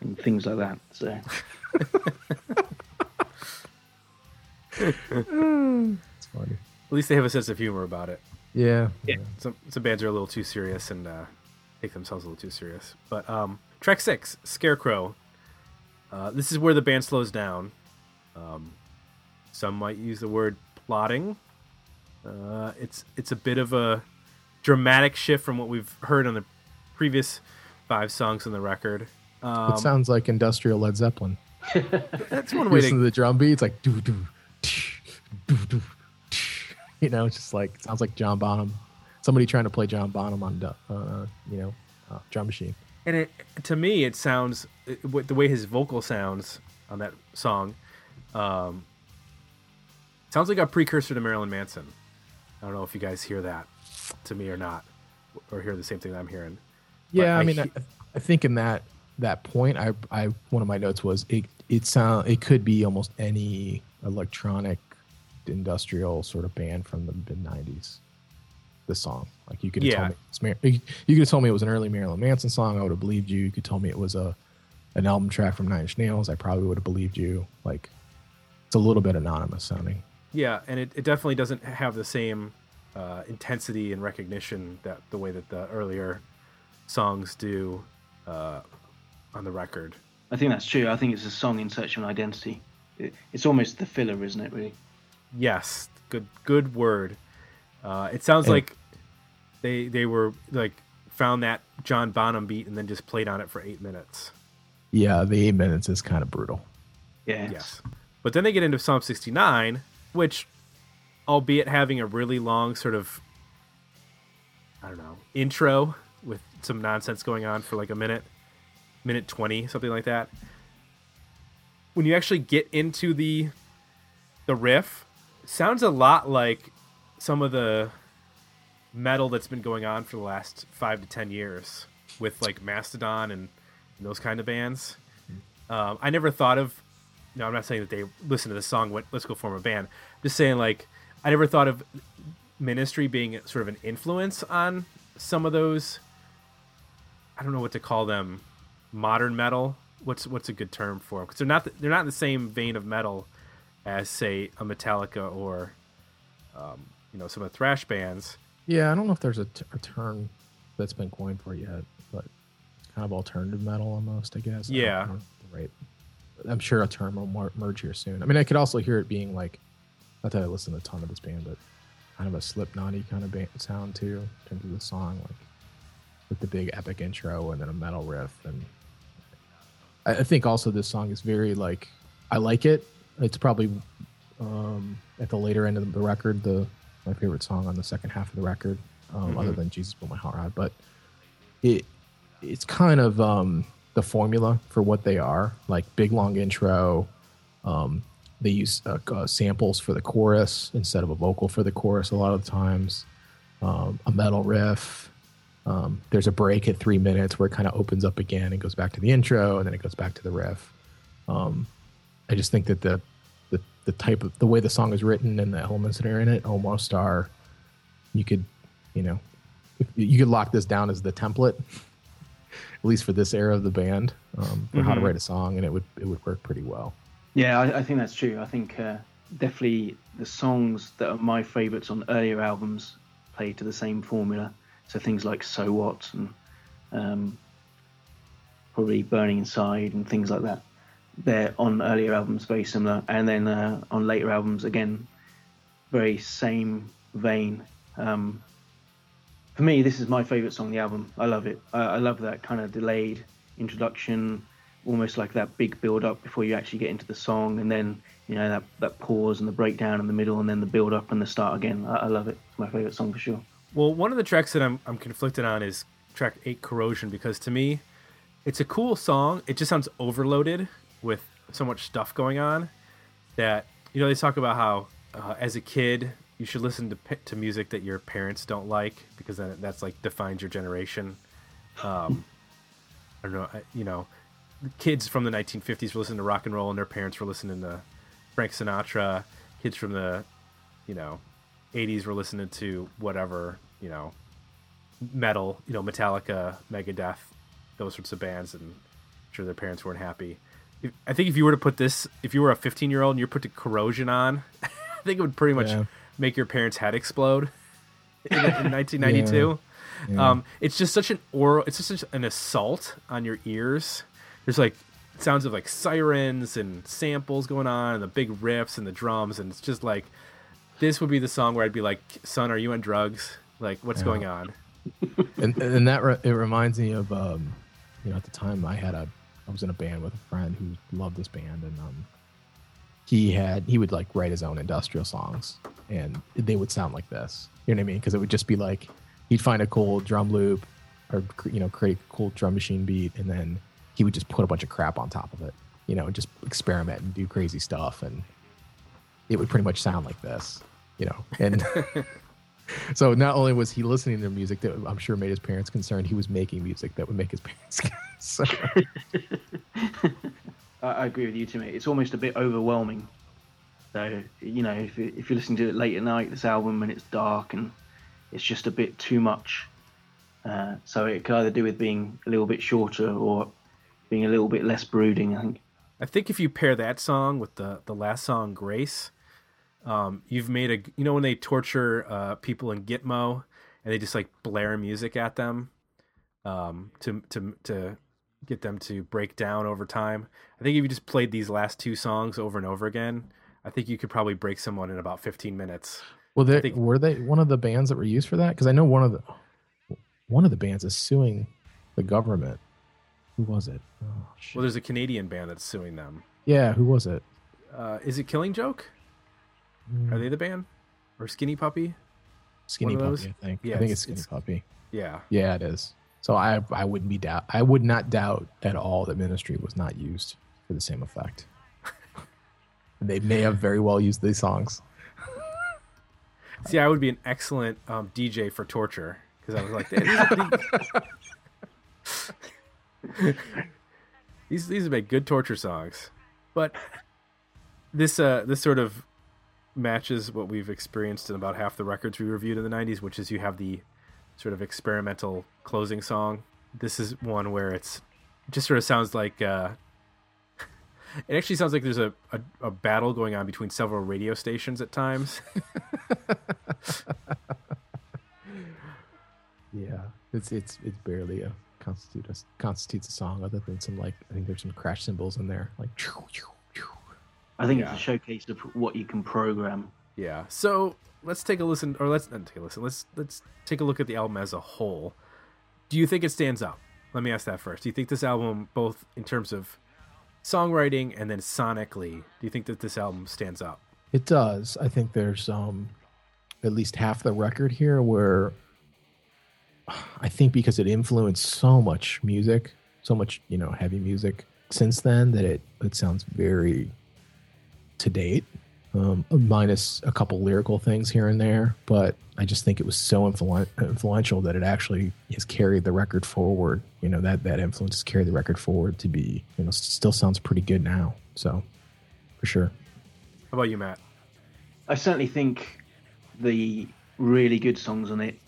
and things like that. So it's funny. At least they have a sense of humor about it. Yeah. Yeah. Some some bands are a little too serious and. Uh, take themselves a little too serious. But um, track six, Scarecrow. Uh, this is where the band slows down. Um, some might use the word plotting. Uh, it's it's a bit of a dramatic shift from what we've heard on the previous five songs on the record. Um, it sounds like industrial Led Zeppelin. That's one way to listen to the drum beats, like do do do do. You know, it's just like it sounds like John Bonham, somebody trying to play John Bonham on uh, you know uh, drum machine. And it, to me, it sounds it, the way his vocal sounds on that song. Um, sounds like a precursor to Marilyn Manson. I don't know if you guys hear that to me or not, or hear the same thing that I'm hearing. Yeah, I, I mean, he- I, I think in that that point, I I one of my notes was it it sound it could be almost any electronic industrial sort of band from the mid nineties. The song, like you could have yeah. told me, it's Mar- you could have told me it was an early Marilyn Manson song, I would have believed you. You could tell me it was a an album track from Nine Inch Nails, I probably would have believed you. Like it's a little bit anonymous sounding. Yeah, and it, it definitely doesn't have the same uh, intensity and recognition that the way that the earlier songs do uh, on the record. I think that's true. I think it's a song in search of an identity. It, it's almost the filler, isn't it, really? Yes, good good word. Uh, it sounds and, like they they were like found that John Bonham beat and then just played on it for eight minutes. Yeah, the eight minutes is kind of brutal. Yes. yes. But then they get into Psalm sixty-nine, which, albeit having a really long sort of, I don't know, intro with some nonsense going on for like a minute, minute twenty, something like that. When you actually get into the the riff, it sounds a lot like some of the metal that's been going on for the last five to ten years with like Mastodon and those kind of bands. Mm-hmm. Um, I never thought of, no, I'm not saying that they listened to the song, went, let's go form a band. I'm just saying like, I never thought of Ministry being sort of an influence on some of those, I don't know what to call them, modern metal. What's what's a good term for them? Because they're not, the, they're not in the same vein of metal as say a Metallica or um, you know, some of the thrash bands. Yeah, I don't know if there's a, t- a term that's been coined for it yet, but it's kind of alternative metal almost, I guess. Yeah. I don't, right. I'm sure a term will merge here soon. I mean, I could also hear it being like, not that I listen to a ton of this band, but kind of a Slipknot-y kind of band sound too, in terms of the song, like with the big epic intro and then a metal riff. And I, I think also this song is very like, I like it. It's probably um, at the later end of the record, the my favorite song on the second half of the record, um, mm-hmm. other than Jesus Built My Hot Rod, but it it's kind of um, the formula for what they are, like big long intro. Um, they use uh, uh, samples for the chorus instead of a vocal for the chorus a lot of the times. Um, a metal riff. Um, there's a break at three minutes where it kind of opens up again and goes back to the intro, and then it goes back to the riff. Um, I just think that the The, the type of the way the song is written and the elements that are in it almost are, you could, you know, you could lock this down as the template, at least for this era of the band, um, for mm-hmm. how to write a song, and it would it would work pretty well. Yeah, I, I think that's true. I think uh, definitely the songs that are my favorites on earlier albums play to the same formula. So things like So What and um, probably Burning Inside and things like that. They're on earlier albums very similar, and then uh, on later albums again very same vein. Um, for me, this is my favorite song on the album. I love it. I, I love that kind of delayed introduction, almost like that big build up before you actually get into the song, and then you know that, that pause and the breakdown in the middle, and then the build up and the start again. I, I love it. It's my favorite song for sure. Well, one of the tracks that I'm I'm conflicted on is track eight, Corrosion, because to me it's a cool song. It just sounds overloaded with so much stuff going on that, you know, they talk about how uh, as a kid you should listen to to music that your parents don't like, because then that's like defines your generation. Um, I don't know, you know, kids from the nineteen fifties were listening to rock and roll and their parents were listening to Frank Sinatra. Kids from the, you know, eighties were listening to whatever, you know, metal, you know, Metallica, Megadeth, those sorts of bands, and I'm sure their parents weren't happy. I think if you were to put this, if you were a fifteen-year-old and you put the Corrosion on, I think it would pretty much yeah. make your parents' head explode in, in nineteen ninety-two. Yeah. Yeah. Um, it's just such an oral, it's just such an assault on your ears. There's like sounds of like sirens and samples going on and the big riffs and the drums. And it's just like, this would be the song where I'd be like, son, are you on drugs? Like, what's yeah. going on? and and that re- it reminds me of, um, you know, at the time I had a, I was in a band with a friend who loved this band, and um, he had he would like write his own industrial songs, and they would sound like this. You know what I mean? Because it would just be like he'd find a cool drum loop, or you know, create a cool drum machine beat, and then he would just put a bunch of crap on top of it. You know, and just experiment and do crazy stuff, and it would pretty much sound like this. You know, and so not only was he listening to music that I'm sure made his parents concerned, he was making music that would make his parents concerned. I agree with you, Timmy. It's almost a bit overwhelming. So, you know, if, if you're listening to it late at night, this album, and it's dark and it's just a bit too much. Uh, so it could either do with being a little bit shorter or being a little bit less brooding, I think. I think if you pair that song with the, the last song, Grace, um, you've made a... You know when they torture uh, people in Gitmo and they just, like, blare music at them um, to to to... get them to break down over time. I think if you just played these last two songs over and over again, I think you could probably break someone in about fifteen minutes. Well, they, think, were they one of the bands that were used for that? Because I know one of the one of the bands is suing the government. Who was it? Oh, shit. Well, there's a Canadian band that's suing them. Yeah, who was it? Uh, is it Killing Joke? Mm. Are they the band? Or Skinny Puppy? Skinny Puppy, I think. Yeah, I think it's, it's Skinny it's, Puppy. Yeah. Yeah, it is. So I I wouldn't be doubt I would not doubt at all that Ministry was not used for the same effect. They may have very well used these songs. See, I would be an excellent um, D J for torture, because I was like, these, these these would make good torture songs. But this uh this sort of matches what we've experienced in about half the records we reviewed in the nineties, which is you have the sort of experimental closing song. This is one where it's just sort of sounds like uh it actually sounds like there's a, a, a battle going on between several radio stations at times. Yeah, it's it's it's barely a constitute a, constitutes a song, other than some like I think there's some crash cymbals in there, like choo, choo, choo. I think yeah. It's a showcase of what you can program. Yeah, so let's take a listen, or let's not take a listen. Let's let's take a look at the album as a whole. Do you think it stands out? Let me ask that first. Do you think this album, both in terms of songwriting and then sonically, do you think that this album stands out? It does. I think there's um, at least half the record here where I think because it influenced so much music, so much you know heavy music since then, that it it sounds very to date. Um, minus a couple lyrical things here and there, but I just think it was so influ- influential that it actually has carried the record forward. You know, that, that influence has carried the record forward to be, you know, still sounds pretty good now. So, for sure. How about you, Matt? I certainly think the really good songs on it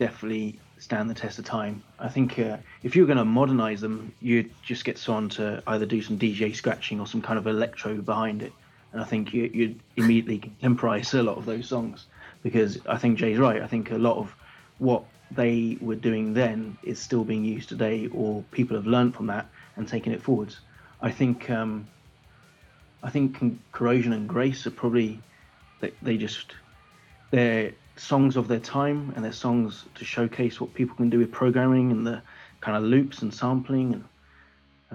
definitely stand the test of time. I think uh, if you were going to modernize them, you'd just get someone to either do some D J scratching or some kind of electro behind it. And I think you, you'd immediately contemporize a lot of those songs, because I think Jay's right. I think a lot of what they were doing then is still being used today, or people have learned from that and taken it forwards. I think um, I think Corrosion and Grace are probably, they, they just, they're songs of their time, and they're songs to showcase what people can do with programming and the kind of loops and sampling. And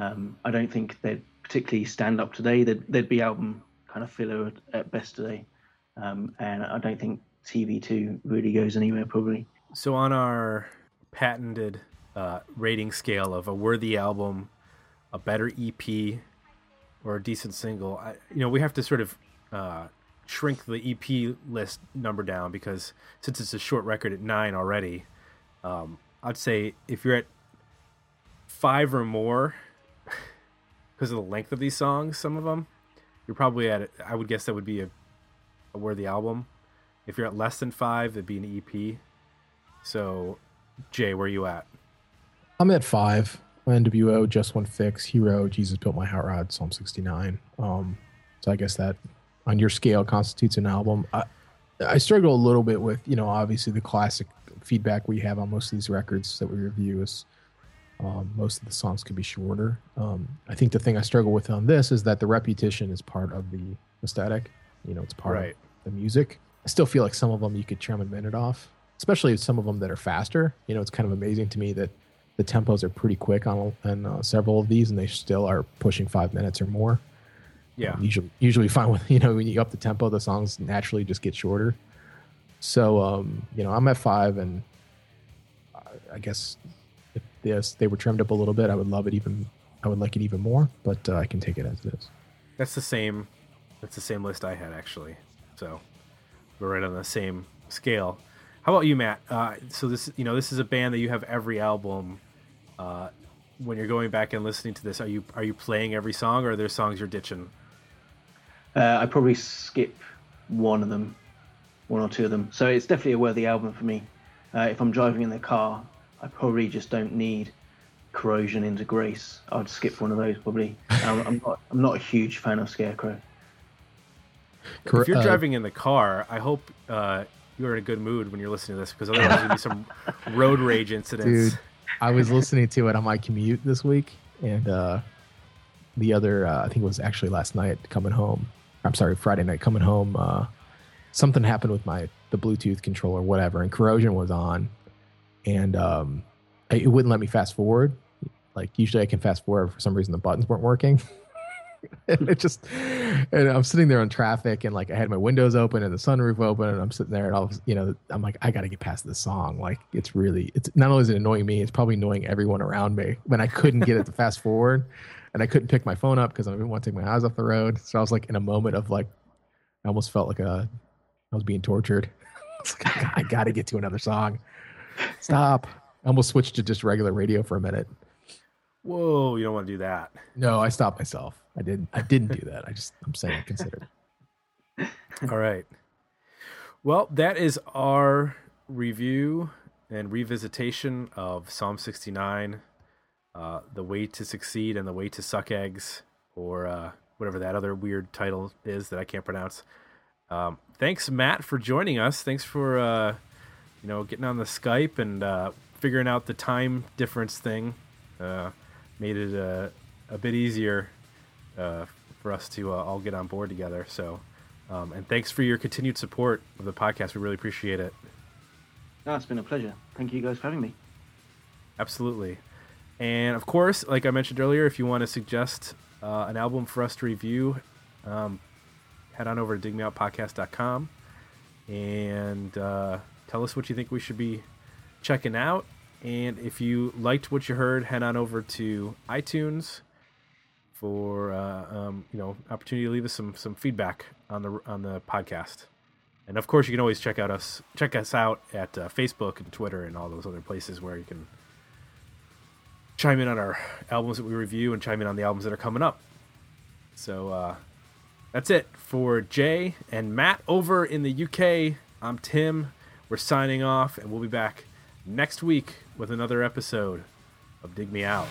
um, I don't think they'd particularly stand up today. They'd, they'd be album kind of filler at best today, um, and I don't think T V two really goes anywhere probably. So on our patented uh, rating scale of a worthy album, a better E P, or a decent single, I, you know, we have to sort of uh, shrink the E P list number down, because since it's a short record at nine already, um, I'd say if you're at five or more, because of the length of these songs, some of them, you're probably at, I would guess that would be a, a worthy album. If you're at less than five, it'd be an E P. So, Jay, where are you at? I'm at five. N W O, Just One Fix, Hero, Jesus Built My Hot Rod, Psalm sixty-nine. Um, so I guess that, on your scale, constitutes an album. I, I struggle a little bit with, you know, obviously the classic feedback we have on most of these records that we review is um, most of the songs could be shorter. Um, I think the thing I struggle with on this is that the repetition is part of the aesthetic. You know, it's part right. of the music. I still feel like some of them you could trim a minute off, especially some of them that are faster. You know, it's kind of amazing to me that the tempos are pretty quick on, on uh, several of these, and they still are pushing five minutes or more. Yeah, um, usually, usually find with you know when you up the tempo, the songs naturally just get shorter. So um, you know, I'm at five, and I, I guess if this they were trimmed up a little bit, I would love it even. I would like it even more, but uh, I can take it as it is. That's the same. That's the same list I had actually. So we're right on the same scale. How about you, Matt? Uh, so this, you know, this is a band that you have every album. Uh, when you're going back and listening to this, are you are you playing every song, or are there songs you're ditching? Uh, I probably skip one of them, one or two of them. So it's definitely a worthy album for me. Uh, if I'm driving in the car, I probably just don't need Corrosion into Grace. I'd skip one of those probably. Um, I'm not I'm not a huge fan of Scarecrow. If you're driving in the car, I hope uh, you're in a good mood when you're listening to this, because otherwise there'll be some road rage incidents. Dude, I was listening to it on my commute this week, and uh, the other, uh, I think it was actually last night coming home. I'm sorry, Friday night coming home, uh, something happened with my the Bluetooth controller, whatever, and Corrosion was on, and um, it wouldn't let me fast forward. Like usually I can fast forward, for some reason the buttons weren't working. And it just, and I'm sitting there on traffic, and like I had my windows open and the sunroof open, and I'm sitting there, and all you know, I'm like, I got to get past this song. Like it's really, it's not only is it annoying me, it's probably annoying everyone around me. When I couldn't get it to fast forward, and I couldn't pick my phone up because I didn't want to take my eyes off the road. So I was like in a moment of like, I almost felt like a, I was being tortured. It's like, I got to get to another song. Stop. I almost switched to just regular radio for a minute. Whoa, you don't want to do that. No, I stopped myself. I didn't I didn't do that. I just I'm saying I considered. All right. Well, that is our review and revisitation of Psalm sixty-nine, uh, The Way to Succeed and The Way to Suck Eggs, or uh, whatever that other weird title is that I can't pronounce. Um, thanks, Matt, for joining us. Thanks for uh, you know, getting on the Skype and uh, figuring out the time difference thing. Uh, made it a, a bit easier uh, for us to uh, all get on board together. So, um, and thanks for your continued support of the podcast. We really appreciate it. No, it's been a pleasure. Thank you guys for having me. Absolutely. And of course, like I mentioned earlier, if you want to suggest uh, an album for us to review, um, head on over to dig me out podcast dot com and uh, tell us what you think we should be checking out. And if you liked what you heard, head on over to iTunes for uh, um, you know opportunity to leave us some some feedback on the on the podcast. And of course, you can always check out us check us out at uh, Facebook and Twitter and all those other places where you can chime in on our albums that we review and chime in on the albums that are coming up. So uh, that's it for Jay and Matt over in the U K. I'm Tim. We're signing off, and we'll be back next week with another episode of Dig Me Out.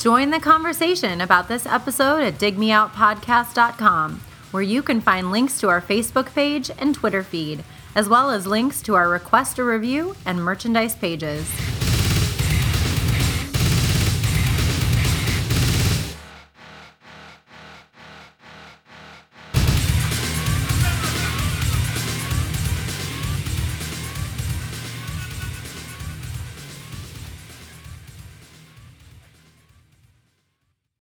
Join the conversation about this episode at dig me out podcast dot com, where you can find links to our Facebook page and Twitter feed, as well as links to our request a review and merchandise pages.